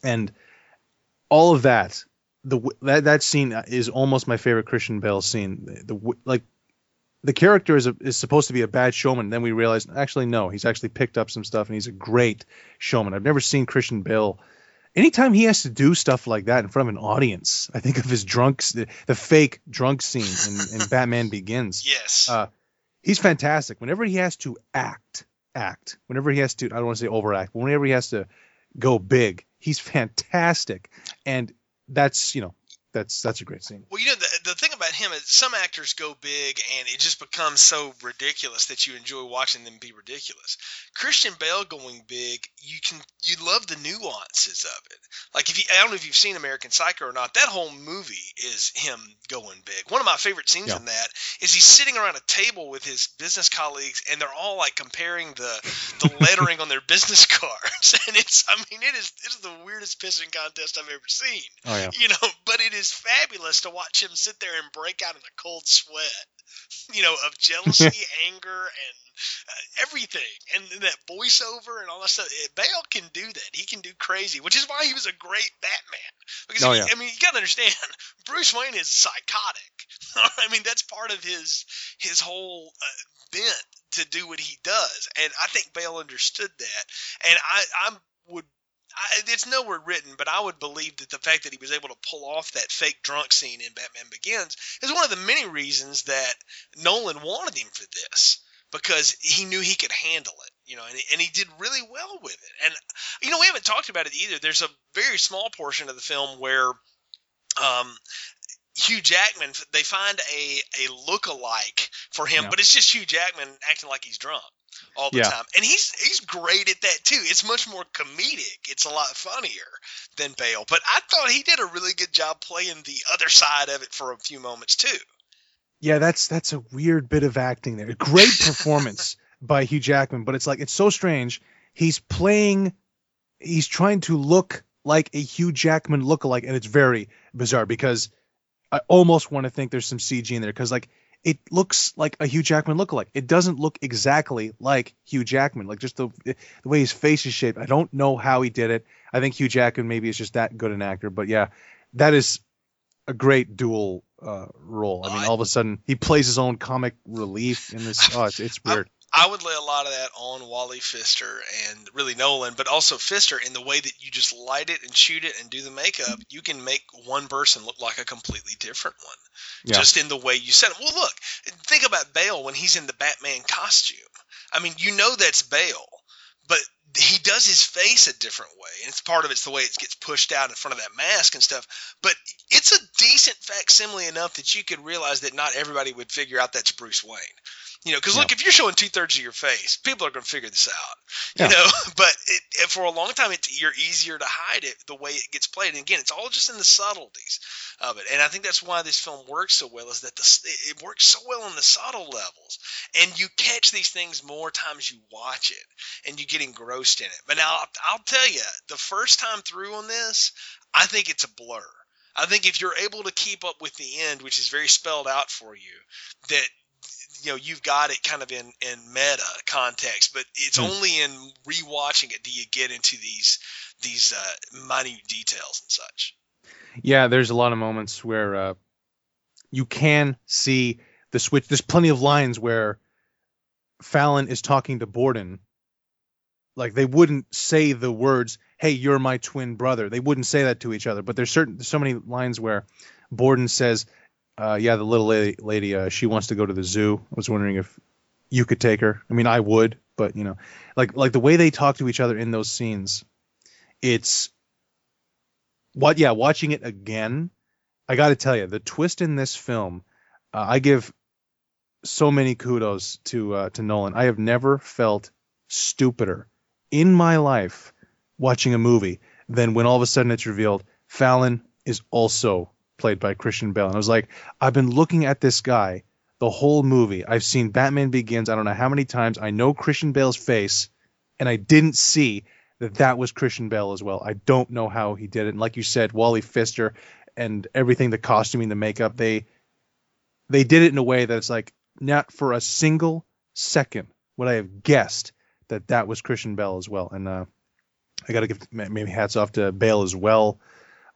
and all of that. That scene is almost my favorite Christian Bale scene. The character is supposed to be a bad showman. Then we realize, actually, no, he's actually picked up some stuff and he's a great showman. I've never seen Christian Bale. Anytime he has to do stuff like that in front of an audience, I think of his the fake drunk scene in Batman Begins. Yes. He's fantastic. Whenever he has to act. Whenever he has to, I don't want to say overact, but whenever he has to go big, he's fantastic. And that's a great scene. Well, the thing about him is some actors go big and it just becomes so ridiculous that you enjoy watching them be ridiculous. Christian Bale going big, you love the nuances of it. Like I don't know if you've seen American Psycho or not, that whole movie is him going big. One of my favorite scenes from that is he's sitting around a table with his business colleagues and they're all like comparing the lettering on their business cards, and it is the weirdest pissing contest I've ever seen. Oh, yeah. But it is fabulous to watch him sit there and break out in a cold sweat, of jealousy, anger, and everything, and that voiceover and all that stuff. Bale can do that. He can do crazy, which is why he was a great Batman. Because you gotta understand, Bruce Wayne is psychotic. That's part of his whole bent to do what he does, and I think Bale understood that. And it's nowhere written, but I would believe that the fact that he was able to pull off that fake drunk scene in Batman Begins is one of the many reasons that Nolan wanted him for this, because he knew he could handle it, and he did really well with it. And, we haven't talked about it either. There's a very small portion of the film where Hugh Jackman, they find a look-alike for him, but it's just Hugh Jackman acting like he's drunk. all the time. And he's great at that too. It's much more comedic. It's a lot funnier than Bale. But I thought he did a really good job playing the other side of it for a few moments too. Yeah, that's a weird bit of acting there. A great performance by Hugh Jackman, but it's like, it's so strange. He's trying to look like a Hugh Jackman lookalike, and it's very bizarre because I almost want to think there's some CG in there, because like, it looks like a Hugh Jackman lookalike. It doesn't look exactly like Hugh Jackman, like just the way his face is shaped. I don't know how he did it. I think Hugh Jackman maybe is just that good an actor, but yeah, that is a great dual role. I mean, all of a sudden he plays his own comic relief in this. Oh, it's weird. I would lay a lot of that on Wally Pfister and really Nolan, but also Pfister in the way that you just light it and shoot it and do the makeup. You can make one person look like a completely different one, just in the way you set it. Well, look, think about Bale when he's in the Batman costume. I mean, you know that's Bale, but he does his face a different way, and it's part of it's the way it gets pushed out in front of that mask and stuff. But it's a decent facsimile enough that you could realize that not everybody would figure out that's Bruce Wayne. You know, because look, if you're showing 2/3 of your face, people are going to figure this out. You know, but for a long time, you're easier to hide it the way it gets played. And again, it's all just in the subtleties of it. And I think that's why this film works so well, is that it works so well on the subtle levels. And you catch these things more times you watch it, and you get engrossed in it. But now I'll tell you, the first time through on this, I think it's a blur. I think if you're able to keep up with the end, which is very spelled out for you, that you know, you've got it kind of in meta context, but it's only in rewatching it do you get into these minute details and such. Yeah, there's a lot of moments where you can see the switch. There's plenty of lines where Fallon is talking to Borden. Like, they wouldn't say the words, "Hey, you're my twin brother." They wouldn't say that to each other, but there's so many lines where Borden says, the little lady, she wants to go to the zoo. I was wondering if you could take her. I mean, I would, but you know, like the way they talk to each other in those scenes, it's what, watching it again, I got to tell you, the twist in this film, I give so many kudos to Nolan. I have never felt stupider in my life watching a movie than when all of a sudden it's revealed Fallon is also played by Christian Bale. And I was like, I've been looking at this guy the whole movie. I've seen Batman Begins I don't know how many times. I know Christian Bale's face, and I didn't see that was Christian Bale as well. I don't know how he did it. And like you said, Wally Pfister and everything, the costuming, the makeup, they did it in a way that it's like, not for a single second would I have guessed that was Christian Bale as well. And I got to give maybe hats off to Bale as well.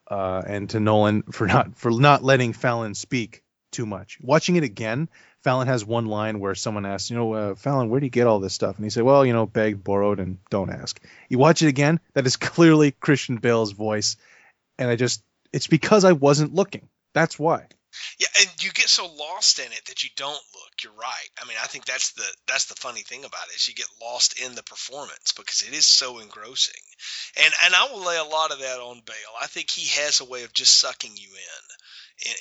And to Nolan for not letting Fallon speak too much. Watching it again, Fallon has one line where someone asks, Fallon, where do you get all this stuff? And he said, well, begged, borrowed, and don't ask. You watch it again, that is clearly Christian Bale's voice. And it's because I wasn't looking. That's why. Yeah, and you get so lost in it that you don't look. You're right. I mean, I think that's the funny thing about it, is you get lost in the performance because it is so engrossing. And I will lay a lot of that on Bale. I think he has a way of just sucking you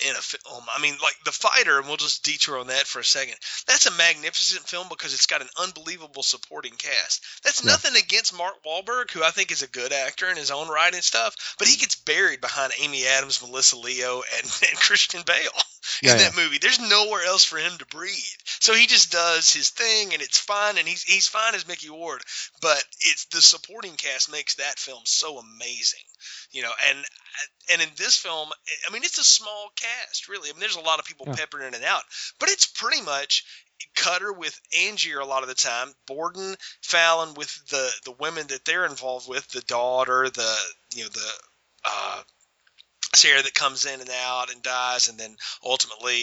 in a film. I mean, like The Fighter, and we'll just detour on that for a second. That's a magnificent film because it's got an unbelievable supporting cast. That's nothing against Mark Wahlberg, who I think is a good actor in his own right and stuff, but he gets buried behind Amy Adams, Melissa Leo, and Christian Bale in that movie. There's nowhere else for him to breathe. So he just does his thing, and it's fine, and he's fine as Mickey Ward, but it's the supporting cast makes that film so amazing. And in this film, I mean, it's a small cast, really. I mean, there's a lot of people peppered in and out, but it's pretty much Cutter with Angier a lot of the time, Borden, Fallon with the women that they're involved with, the daughter, the Sarah that comes in and out and dies, and then ultimately,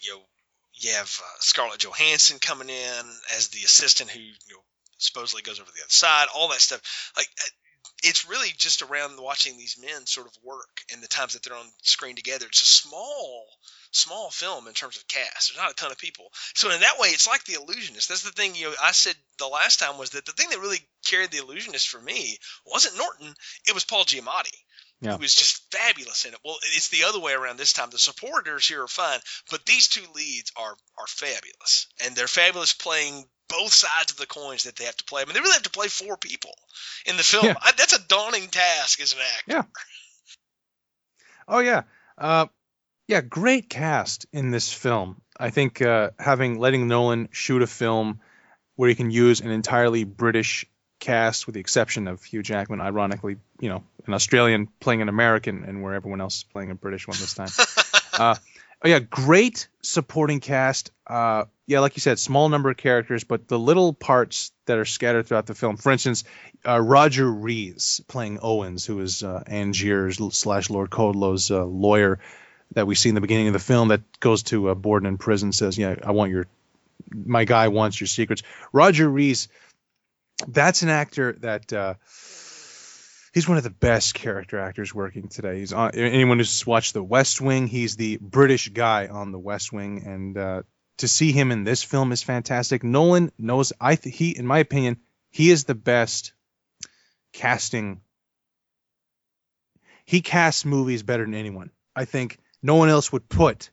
you have Scarlett Johansson coming in as the assistant who supposedly goes over to the other side, all that stuff. Like, it's really just around watching these men sort of work and the times that they're on screen together. It's a small film in terms of cast. There's not a ton of people. So in that way, it's like The Illusionist. That's the thing, I said the last time was that the thing that really carried The Illusionist for me wasn't Norton. It was Paul Giamatti. Who was just fabulous in it. Well, it's the other way around this time. The supporters here are fine, but these two leads are fabulous. And they're fabulous playing both sides of the coins that they have to play. I mean, they really have to play four people in the film. Yeah. That's a daunting task as an actor. Yeah. Oh, yeah. Yeah, great cast in this film. I think letting Nolan shoot a film where he can use an entirely British cast, with the exception of Hugh Jackman, ironically, you know, an Australian playing an American, and where everyone else is playing a British one this time. Yeah, great supporting cast. Yeah, like you said, small number of characters, but the little parts that are scattered throughout the film. For instance, Roger Rees playing Owens, who is Angier's / Lord Codlow's lawyer that we see in the beginning of the film, that goes to Borden in prison, says, "Yeah, my guy wants your secrets." Roger Rees, that's an actor that he's one of the best character actors working today. He's on, anyone who's watched The West Wing, he's the British guy on The West Wing, and to see him in this film is fantastic. Nolan knows, in my opinion, he is the best casting. He casts movies better than anyone. I think no one else would put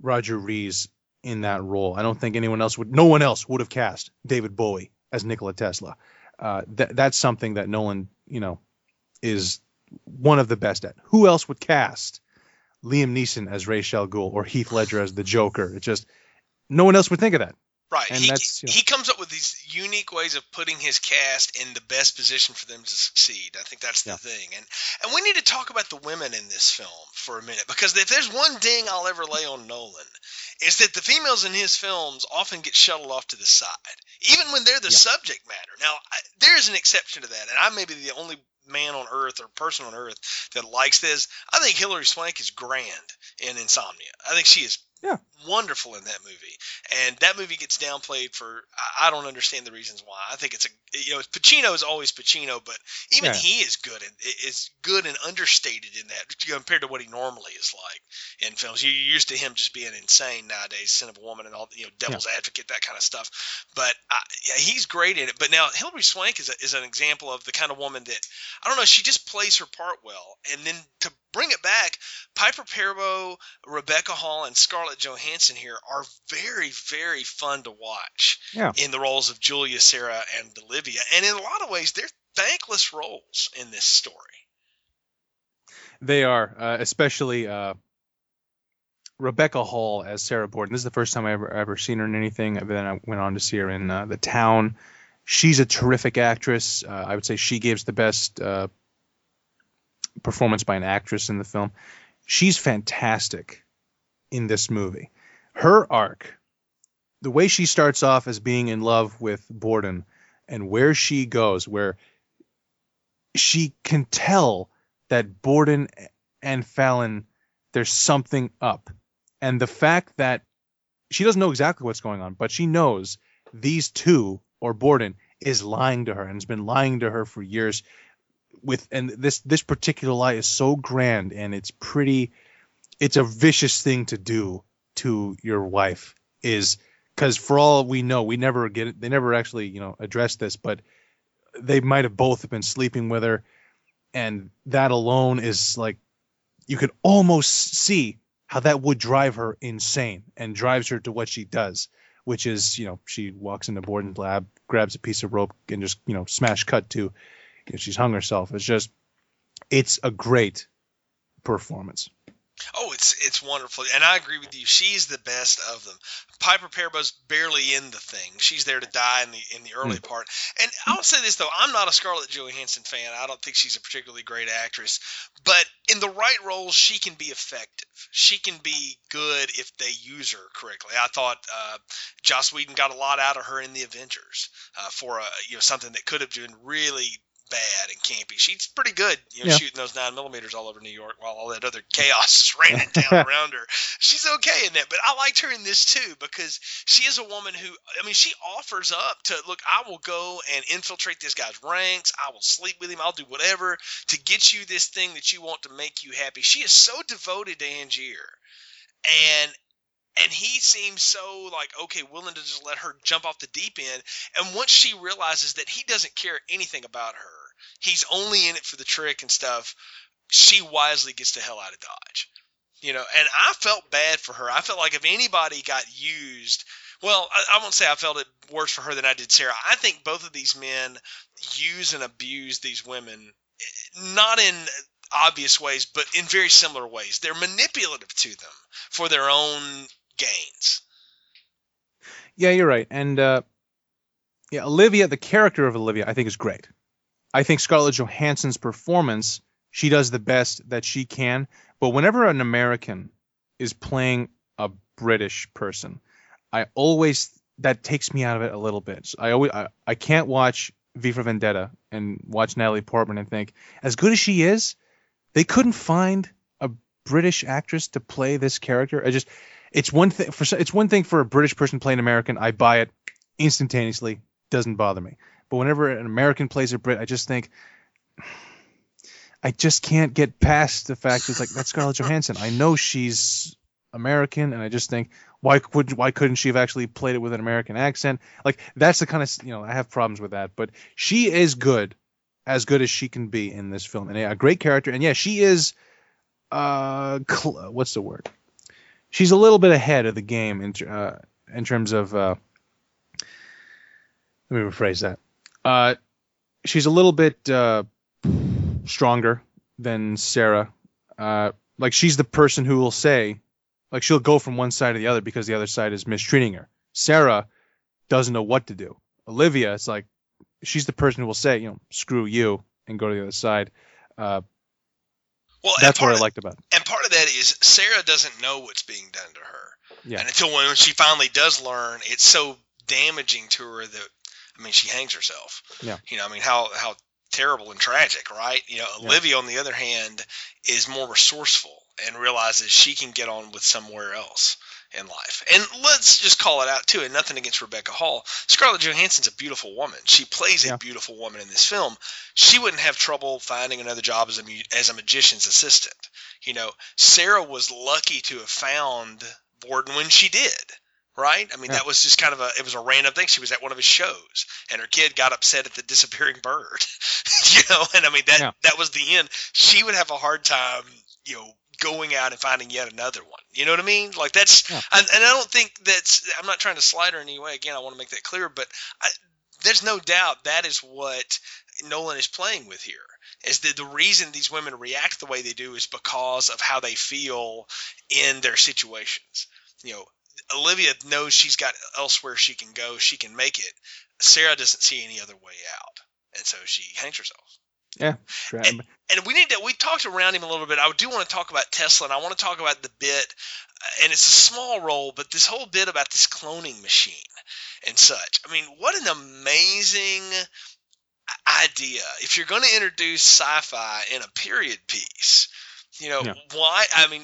Roger Rees in that role. I don't think anyone else would. No one else would have cast David Bowie as Nikola Tesla. That's something that Nolan, is one of the best at. Who else would cast Liam Neeson as Ra's al Ghul or Heath Ledger as the Joker? It just, no one else would think of that. Right. And he comes up with these unique ways of putting his cast in the best position for them to succeed. I think that's the thing. And we need to talk about the women in this film for a minute, because if there's one ding I'll ever lay on Nolan, it's that the females in his films often get shuttled off to the side, even when they're the subject matter. Now, there's an exception to that, and I may be the only man on earth or person on earth that likes this. I think Hilary Swank is grand in Insomnia. I think she is wonderful in that movie, and that movie gets downplayed for, I don't understand the reasons why. I think it's Pacino is always Pacino, but even he is good and understated in that compared to what he normally is like in films. You're used to him just being insane nowadays, Son of a Woman and all, Devil's Advocate, that kind of stuff. But he's great in it. But now Hilary Swank is an example of the kind of woman that, I don't know, she just plays her part well, and then to bring it back, Piper Perabo, Rebecca Hall, and Scarlett Johansson here are very, very fun to watch in the roles of Julia, Sarah, and Olivia. And in a lot of ways, they're thankless roles in this story. They are, especially Rebecca Hall as Sarah Borden. This is the first time I ever seen her in anything. Then I went on to see her in The Town. She's a terrific actress. I would say she gives the best performance by an actress in the film. She's fantastic in this movie. Her arc, the way she starts off as being in love with Borden, and where she goes, where she can tell that Borden and Fallon, there's something up. And the fact that she doesn't know exactly what's going on, but she knows these two, or Borden, is lying to her and has been lying to her for years. And this particular lie is so grand, and it's a vicious thing to do to your wife, is because for all we know, they never actually address this, but they might have both been sleeping with her, and that alone is like, you could almost see how that would drive her insane and drives her to what she does, which is she walks into Borden's lab, grabs a piece of rope, and just smash cut to. She's hung herself. It's a great performance. Oh, it's wonderful. And I agree with you. She's the best of them. Piper Parabo's barely in the thing. She's there to die in the early part. And I'll say this, though. I'm not a Scarlett Johansson fan. I don't think she's a particularly great actress. But in the right roles, she can be effective. She can be good if they use her correctly. I thought Joss Whedon got a lot out of her in The Avengers for something that could have been really – bad and campy. She's pretty good, shooting those 9mm all over New York while all that other chaos is raining down around her. She's okay in that, but I liked her in this too, because she is a woman who, she offers up to, look, I will go and infiltrate this guy's ranks. I will sleep with him. I'll do whatever to get you this thing that you want to make you happy. She is so devoted to Angier, and he seems so willing to just let her jump off the deep end. And once she realizes that he doesn't care anything about her, he's only in it for the trick and stuff, she wisely gets the hell out of Dodge. And I felt bad for her. I felt like if anybody got used Well, I won't say I felt it worse for her than I did Sarah. I think both of these men use and abuse these women, not in obvious ways, but in very similar ways. They're manipulative to them for their own gains. Yeah, you're right. And yeah, Olivia, the character of Olivia, I think is great. I think Scarlett Johansson's performance, she does the best that she can. But whenever an American is playing a British person, I always, that takes me out of it a little bit. So I can't watch V for Vendetta and watch Natalie Portman and think, as good as she is, they couldn't find a British actress to play this character. I just, it's one thing for a British person playing American. I buy it instantaneously. Doesn't bother me. But whenever an American plays a Brit, I just think, I just can't get past the fact that it's like, that's Scarlett Johansson. I know she's American, and I just think, why couldn't she have actually played it with an American accent? Like, that's the kind of, you know, I have problems with that. But she is good as she can be in this film, and a great character. And yeah, she is, what's the word? She's a little bit ahead of the game in terms of, let me rephrase that. She's a little bit stronger than Sarah. Like, she's the person who will say, like, she'll go from one side to the other because the other side is mistreating her. Sarah doesn't know what to do. Olivia, it's like, she's the person who will say, you know, screw you, and go to the other side. Well, that's what I liked about it. And part of that is Sarah doesn't know what's being done to her. Yeah. And until when she finally does learn, it's so damaging to her that, I mean, she hangs herself. Yeah. You know, I mean, how terrible and tragic, right? You know, Olivia, on the other hand, is more resourceful and realizes she can get on with somewhere else in life. And let's just call it out, too, and nothing against Rebecca Hall. Scarlett Johansson's a beautiful woman. She plays a beautiful woman in this film. She wouldn't have trouble finding another job as a magician's assistant. You know, Sarah was lucky to have found Borden when she did. Right? I mean, that was just kind of it was a random thing. She was at one of his shows, and her kid got upset at the disappearing bird, you know? And I mean, that was the end. She would have a hard time, you know, going out and finding yet another one. You know what I mean? Like, that's, and I don't think that's, I'm not trying to slight her in any way. Again, I want to make that clear, but there's no doubt that is what Nolan is playing with here. Is that the reason these women react the way they do is because of how they feel in their situations. You know, Olivia knows she's got elsewhere she can go. She can make it. Sarah doesn't see any other way out, and so she hangs herself. Yeah, sure. And we talked around him a little bit. I do want to talk about Tesla, and I want to talk about the bit, and it's a small role, but this whole bit about this cloning machine and such. I mean, what an amazing idea! If you're going to introduce sci-fi in a period piece, you know why? I mean.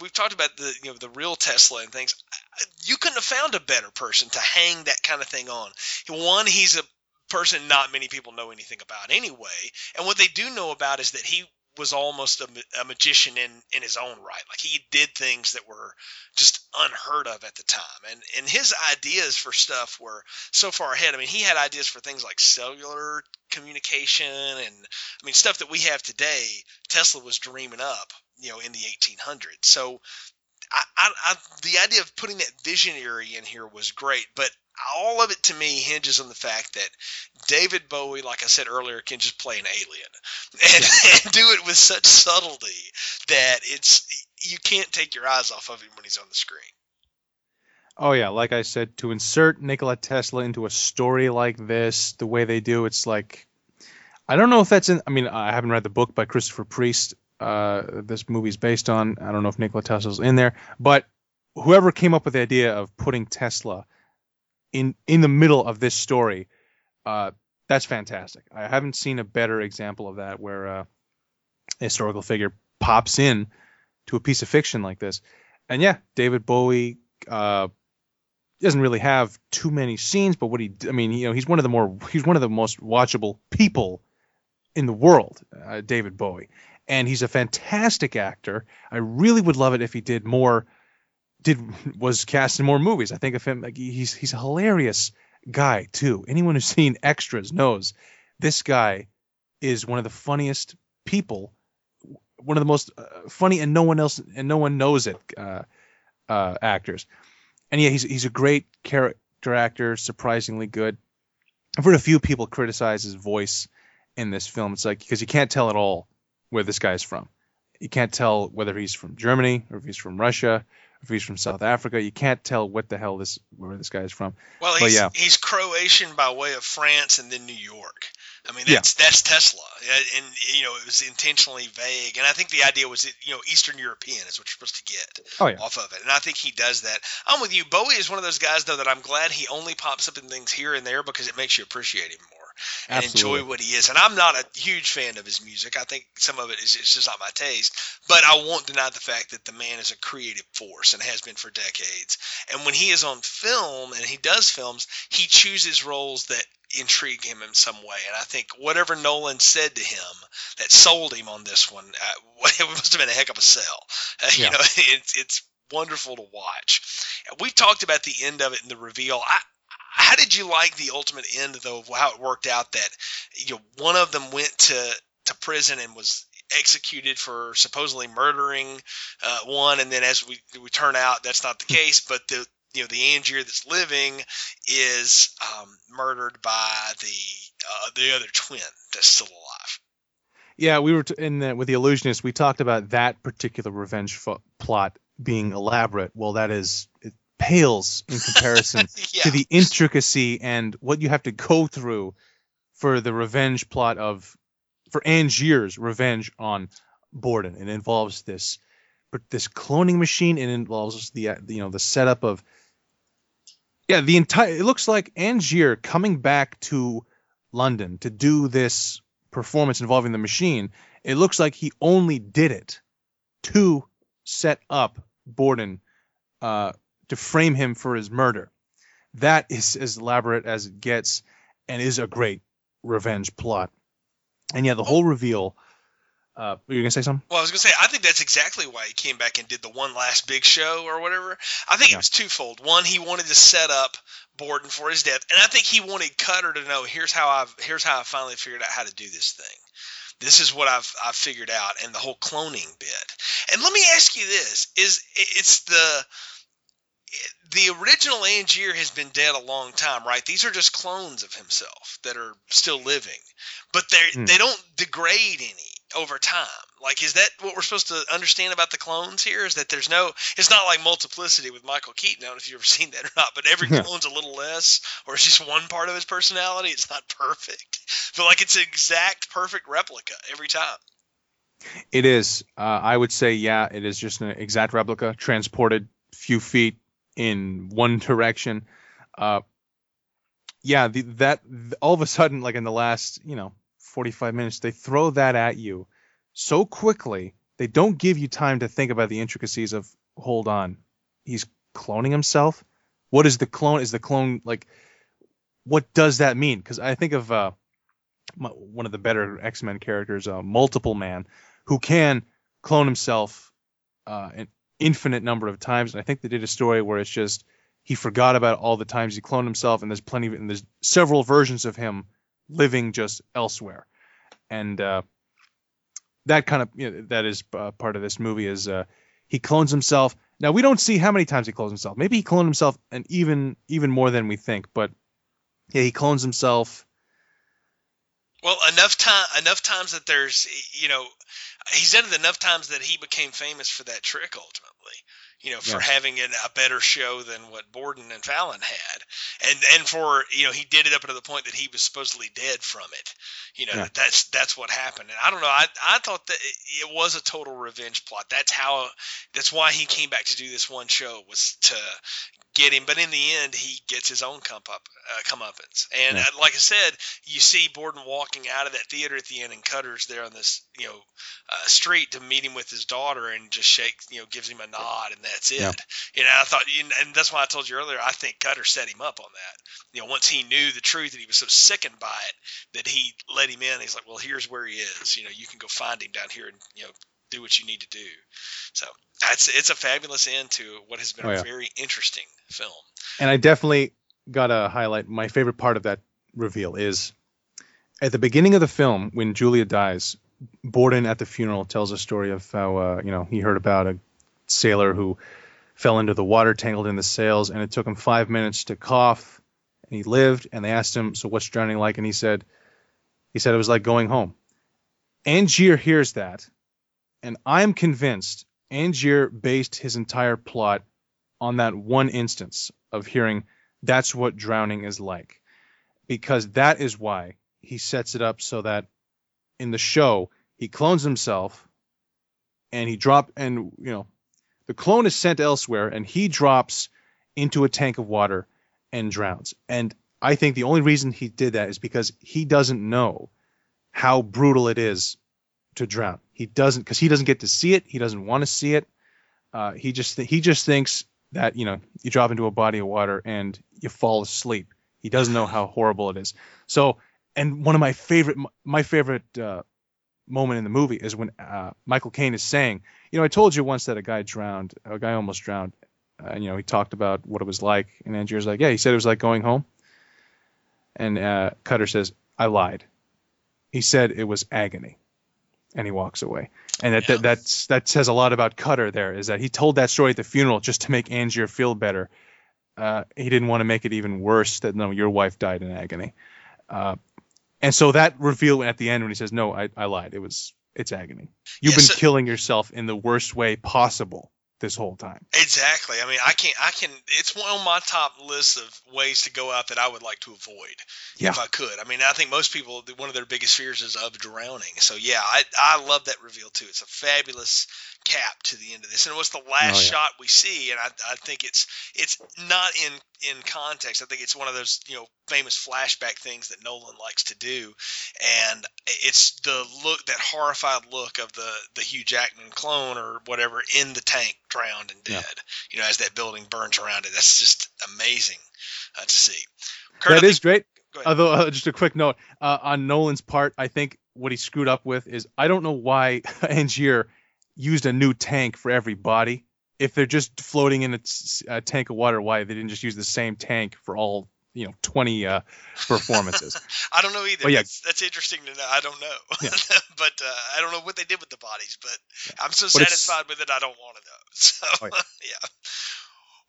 We've talked about the, you know, the real Tesla and things. You couldn't have found a better person to hang that kind of thing on. One, he's a person not many people know anything about anyway. And what they do know about is that he was almost a magician in his own right. Like, he did things that were just unheard of at the time. And his ideas for stuff were so far ahead. I mean, he had ideas for things like cellular communication and, I mean, stuff that we have today, Tesla was dreaming up, you know, in the 1800s. So I the idea of putting that visionary in here was great, but all of it to me hinges on the fact that David Bowie, like I said earlier, can just play an alien and do it with such subtlety that it's, you can't take your eyes off of him when he's on the screen. Oh yeah. Like I said, to insert Nikola Tesla into a story like this, the way they do, it's like, I don't know if that's in, I mean, I haven't read the book by Christopher Priest, this movie's based on. I don't know if Nikola Tesla's in there, but whoever came up with the idea of putting Tesla in the middle of this story, that's fantastic. I haven't seen a better example of that, where a historical figure pops in to a piece of fiction like this. And yeah, David Bowie doesn't really have too many scenes, but he's one of the most watchable people in the world, David Bowie. And he's a fantastic actor. I really would love it if he was cast in more movies. I think of him, like, he's a hilarious guy too. Anyone who's seen Extras knows this guy is one of the funniest people, one of the most funny and no one knows it actors. And yeah, he's a great character actor, surprisingly good. I've heard a few people criticize his voice in this film. It's like, because you can't tell at all where this guy's from. You can't tell whether he's from Germany or if he's from Russia, if he's from South Africa. You can't tell what the hell where this guy is from. Well, he's Croatian by way of France and then New York. I mean, that's Tesla. And, it was intentionally vague. And I think the idea was, Eastern European is what you're supposed to get off of it. And I think he does that. I'm with you. Bowie is one of those guys, though, that I'm glad he only pops up in things here and there because it makes you appreciate him more. And enjoy what he is. And I'm not a huge fan of his music. I think some of it is just not my taste. But I won't deny the fact that the man is a creative force and has been for decades. And when he is on film and he does films, he chooses roles that intrigue him in some way. And I think whatever Nolan said to him that sold him on this one, it must have been a heck of a sell. It's wonderful to watch. We talked about the end of it and the reveal. How did you like the ultimate end, though, of how it worked out that one of them went to prison and was executed for supposedly murdering one, and then as we turn out, that's not the case, but the Angier that's living is murdered by the other twin that's still alive. Yeah, we were with The Illusionist, we talked about that particular revenge plot being elaborate. Well, that is... pales in comparison to the intricacy and what you have to go through for the revenge plot for Angier's revenge on Borden. It involves this cloning machine. It involves the setup of the entire. It looks like Angier coming back to London to do this performance involving the machine. It looks like he only did it to set up Borden. To frame him for his murder. That is as elaborate as it gets and is a great revenge plot. And the whole reveal, were you going to say something? Well, I was going to say, I think that's exactly why he came back and did the one last big show or whatever. I think it was twofold. One, he wanted to set up Borden for his death. And I think he wanted Cutter to know, here's how I finally figured out how to do this thing. This is what I've figured out. And the whole cloning bit. And let me ask you this, the original Angier has been dead a long time, right? These are just clones of himself that are still living, but they don't degrade any over time. Like, is that what we're supposed to understand about the clones here? Is that there's no? It's not like Multiplicity with Michael Keaton. I don't know if you've ever seen that or not, but every clone's a little less, or it's just one part of his personality. It's not perfect, but like it's an exact perfect replica every time. It is. I would say, it is just an exact replica, transported few feet in one direction. All of a sudden, like in the last 45 minutes, they throw that at you so quickly. They don't give you time to think about the intricacies of, hold on, he's cloning himself. What is the clone? Is the clone like? What does that mean? Because I think of one of the better X-Men characters, Multiple Man, who can clone himself and infinite number of times, and I think they did a story where it's just he forgot about all the times he cloned himself, and there's several versions of him living just elsewhere, and that kind of that is part of this movie is he clones himself. Now we don't see how many times he clones himself. Maybe he cloned himself, and even more than we think. But he clones himself. Well, enough times that there's he's done it enough times that he became famous for that trick ultimately, for having a better show than what Borden and Fallon had. And for, he did it up until the point that he was supposedly dead from it. That's what happened. And I don't know. I thought that it was a total revenge plot. That's why he came back to do this one show, was to get him. But in the end, he gets his own comeuppance. And like I said, you see Borden walking out of that theater at the end, and Cutter's there on this, street to meet him with his daughter, and just shakes, gives him a nod, and that's it. I thought, and that's why I told you earlier, I think Cutter set him up on that. Once he knew the truth, and he was so sickened by it that he let him in. He's like, well, here's where he is. You can go find him down here and do what you need to do. So it's a fabulous end to what has been a very interesting film. And I definitely gotta highlight my favorite part of that reveal is at the beginning of the film when Julia dies. Borden at the funeral tells a story of how he heard about a sailor who fell into the water, tangled in the sails, and it took him 5 minutes to cough, and he lived. And they asked him, so what's drowning like? And he said it was like going home. Angier hears that, and I'm convinced Angier based his entire plot on that one instance of hearing that's what drowning is like, because that is why he sets it up so that in the show he clones himself and the clone is sent elsewhere and he drops into a tank of water and drowns. And I think the only reason he did that is because he doesn't know how brutal it is to drown. Because he doesn't get to see it. He doesn't want to see it. He just thinks that, you drop into a body of water and you fall asleep. He doesn't know how horrible it is. So, and one of my favorite moment in the movie is when Michael Caine is saying, I told you once that a guy almost drowned. And he talked about what it was like. And Angier's like, yeah, he said it was like going home. And Cutter says, I lied. He said it was agony. And he walks away. And that says a lot about Cutter there, is that he told that story at the funeral just to make Angier feel better. He didn't want to make it even worse that, no, your wife died in agony. And so that reveal at the end when he says, no, I lied. It's agony. You've been killing yourself in the worst way possible this whole time. Exactly. I mean, I can. It's one on my top list of ways to go out that I would like to avoid if I could. I mean, I think most people, one of their biggest fears is of drowning. So yeah, I love that reveal too. It's a fabulous cap to the end of this, and it was the last shot we see. And I think it's not in context. I think it's one of those famous flashback things that Nolan likes to do, and it's the look, that horrified look of the Hugh Jackman clone or whatever in the tank, drowned and dead. As that building burns around it. That's just amazing to see. Kurt, that is great. Although just a quick note on Nolan's part, I think what he screwed up with is I don't know why Angier used a new tank for every body. If they're just floating in a tank of water, why they didn't just use the same tank for all 20 performances? I don't know either. But yeah, that's interesting to know. I don't know. Yeah. But I don't know what they did with the bodies, but I'm so satisfied with it I don't want to know. So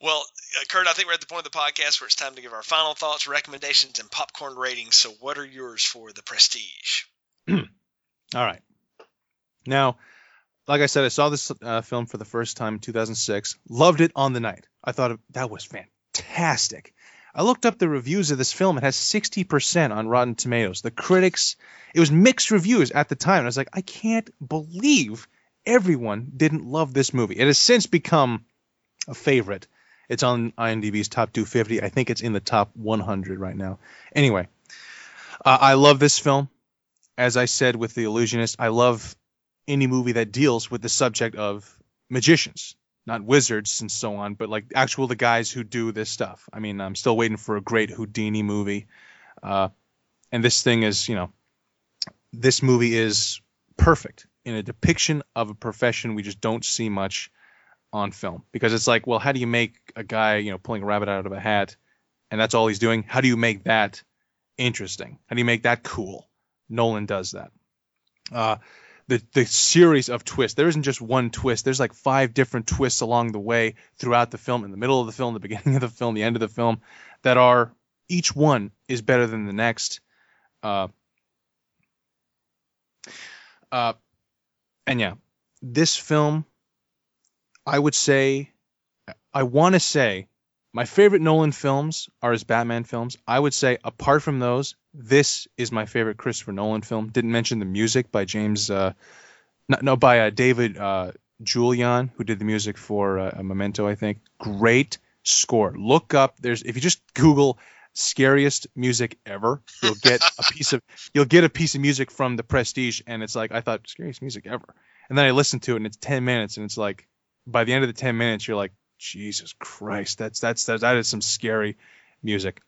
Well, Kurt, I think we're at the point of the podcast where it's time to give our final thoughts, recommendations, and popcorn ratings. So what are yours for The Prestige? All right. Now, like I said, I saw this film for the first time in 2006. Loved it on the night. I thought that was fantastic. I looked up the reviews of this film. It has 60% on Rotten Tomatoes. The critics, it was mixed reviews at the time. And I was like, I can't believe everyone didn't love this movie. It has since become a favorite. It's on IMDb's top 250. I think it's in the top 100 right now. Anyway, I love this film. As I said with The Illusionist, I love any movie that deals with the subject of magicians. Not wizards and so on, but like the guys who do this stuff. I mean, I'm still waiting for a great Houdini movie. And this thing is, this movie is perfect in a depiction of a profession we just don't see much on film. Because it's like, well, how do you make a guy, pulling a rabbit out of a hat and that's all he's doing? How do you make that interesting? How do you make that cool? Nolan does that. The series of twists, there isn't just one twist. There's like 5 different twists along the way throughout the film, in the middle of the film, the beginning of the film, the end of the film, that are, each one is better than the next. This film, I would say, I want to say my favorite Nolan films are his Batman films. I would say apart from those, this is my favorite Christopher Nolan film. Didn't mention the music by David Julian, who did the music for Memento, I think. Great score. Look up. If you just Google scariest music ever, you'll get a piece of music from The Prestige, and it's like, I thought scariest music ever, and then I listened to it, and it's 10 minutes, and it's like by the end of the 10 minutes, you're like, Jesus Christ, that is some scary music.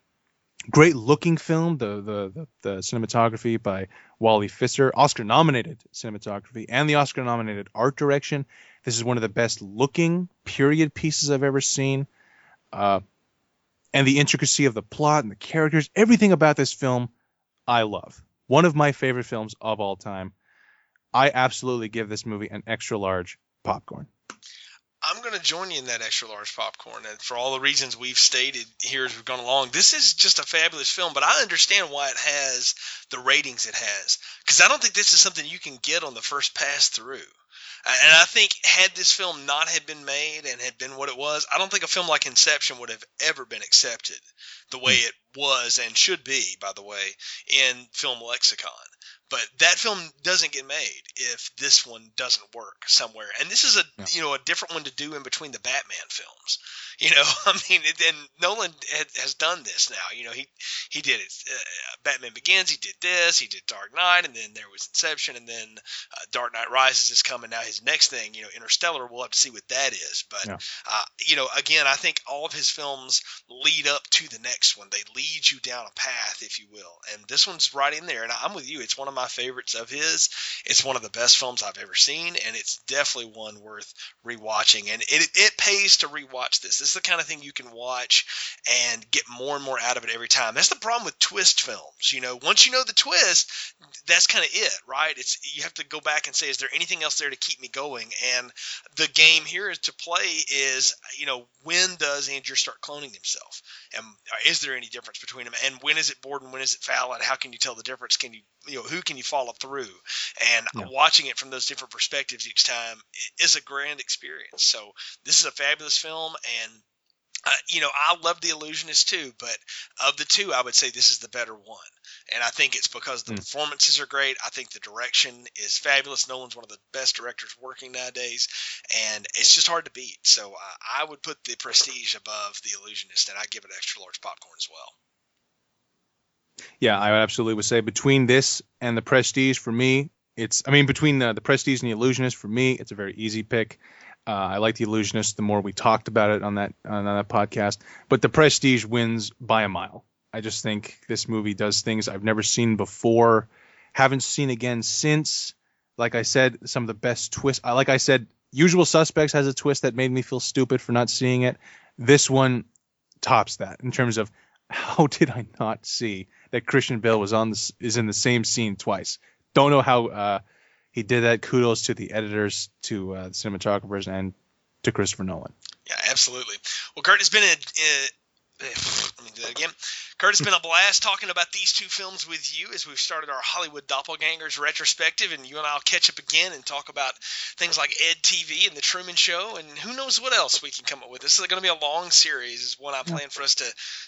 Great looking film. The cinematography by Wally Pfister, Oscar nominated cinematography, and the Oscar nominated art direction. This is one of the best looking period pieces I've ever seen. And the intricacy of the plot and the characters, everything about this film, I love. One of my favorite films of all time. I absolutely give this movie an extra large popcorn. I'm going going to join you in that extra large popcorn. And for all the reasons we've stated here as we've gone along, this is just a fabulous film, but I understand why it has the ratings it has, because I don't think this is something you can get on the first pass through. And I think had this film not had been made and had been what it was, I don't think a film like Inception would have ever been accepted the way it was and should be, by the way, in film lexicon. But that film doesn't get made if this one doesn't work somewhere. And this is a you know, a different one to do in between the Batman films. You know, I mean, and Nolan has done this now. You know, he did it. Batman Begins, he did this, he did Dark Knight, and then there was Inception, and then Dark Knight Rises is coming now. His next thing, you know, Interstellar, we'll have to see what that is. But, you know, again, I think all of his films lead up to the next one. They lead you down a path, if you will. And this one's right in there. And I'm with you. It's one of my favorites of his. It's one of the best films I've ever seen, and it's definitely one worth rewatching. And it pays to rewatch this. This is the kind of thing you can watch and get more and more out of it every time. That's the problem with twist films. You know, once you know the twist, that's kind of it, right? It's you have to go back and say, is there anything else there to keep me going? And the game here is to play is, you know, when does Andrew start cloning himself? And is there any difference between them? And when is it Bored and when is it Fowl? And how can you tell the difference? Can you, you know, who can you follow through? And watching it from those different perspectives each time is a grand experience. So this is a fabulous film. And, you know, I love The Illusionist too, but of the two, I would say this is the better one. And I think it's because the performances are great. I think the direction is fabulous. Nolan's one of the best directors working nowadays, and it's just hard to beat. So I would put The Prestige above The Illusionist, and I give it extra large popcorn as well. Yeah, I absolutely would say between this and The Prestige for me, it's – I mean, between The Prestige and The Illusionist for me, it's a very easy pick. I like The Illusionist the more we talked about it on that podcast, but The Prestige wins by a mile. I just think this movie does things I've never seen before, haven't seen again since. Like I said, some of the best twists. Like I said, Usual Suspects has a twist that made me feel stupid for not seeing it. This one tops that in terms of how did I not see that Christian Bale is in the same scene twice. Don't know how he did that. Kudos to the editors, to the cinematographers, and to Christopher Nolan. Yeah, absolutely. Well, Kurt, it's been let me do that again. Kurt, it's been a blast talking about these two films with you as we've started our Hollywood Doppelgangers retrospective, and you and I will catch up again and talk about things like Ed TV and The Truman Show, and who knows what else we can come up with. This is going to be a long series, is one I plan for us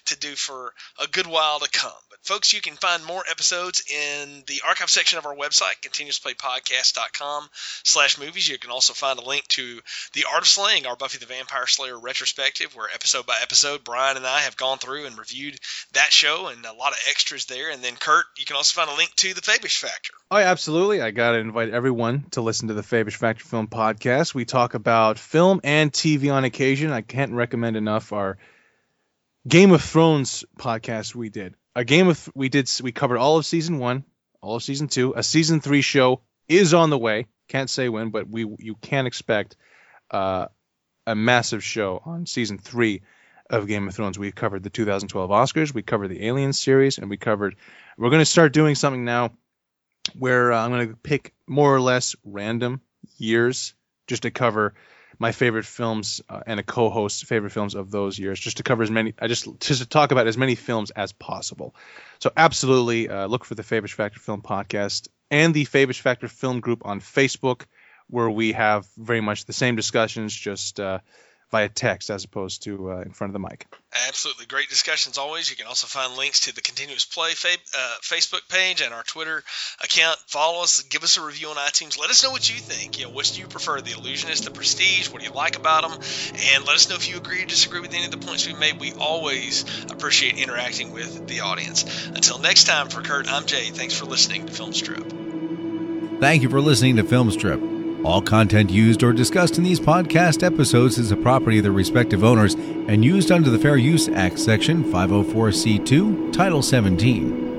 to do for a good while to come. But, folks, you can find more episodes in the archive section of our website, continuousplaypodcast.com/movies. You can also find a link to The Art of Slaying, our Buffy the Vampire Slayer retrospective, where episode by episode, Brian and I have gone through and reviewed that show and a lot of extras there. And then, Kurt, you can also find a link to The Fabish Factor. Oh, absolutely. I got to invite everyone to listen to The Fabish Factor Film Podcast. We talk about film and TV on occasion. I can't recommend enough our Game of Thrones podcast we did. We covered all of season 1, all of season 2. A season 3 show is on the way. Can't say when, but you can expect a massive show on season 3 of Game of Thrones. We covered the 2012 Oscars, we covered the Alien series, and we're going to start doing something now where I'm going to pick more or less random years just to cover my favorite films and a co-host's favorite films of those years, just to cover as many, just to talk about as many films as possible. So absolutely look for the Fabish Factor Film Podcast and the Fabish Factor Film Group on Facebook, where we have very much the same discussions, just via text as opposed to in front of the mic. Absolutely. Great discussions always. You can also find links to the Continuous Play Facebook page and our Twitter account. Follow us. Give us a review on iTunes. Let us know what you think. You know, which do you prefer, The Illusionist, The Prestige? What do you like about them? And let us know if you agree or disagree with any of the points we made. We always appreciate interacting with the audience. Until next time, for Kurt, I'm Jay. Thanks for listening to Filmstrip. Thank you for listening to Filmstrip. All content used or discussed in these podcast episodes is the property of their respective owners and used under the Fair Use Act Section 504(c)(2), Title 17.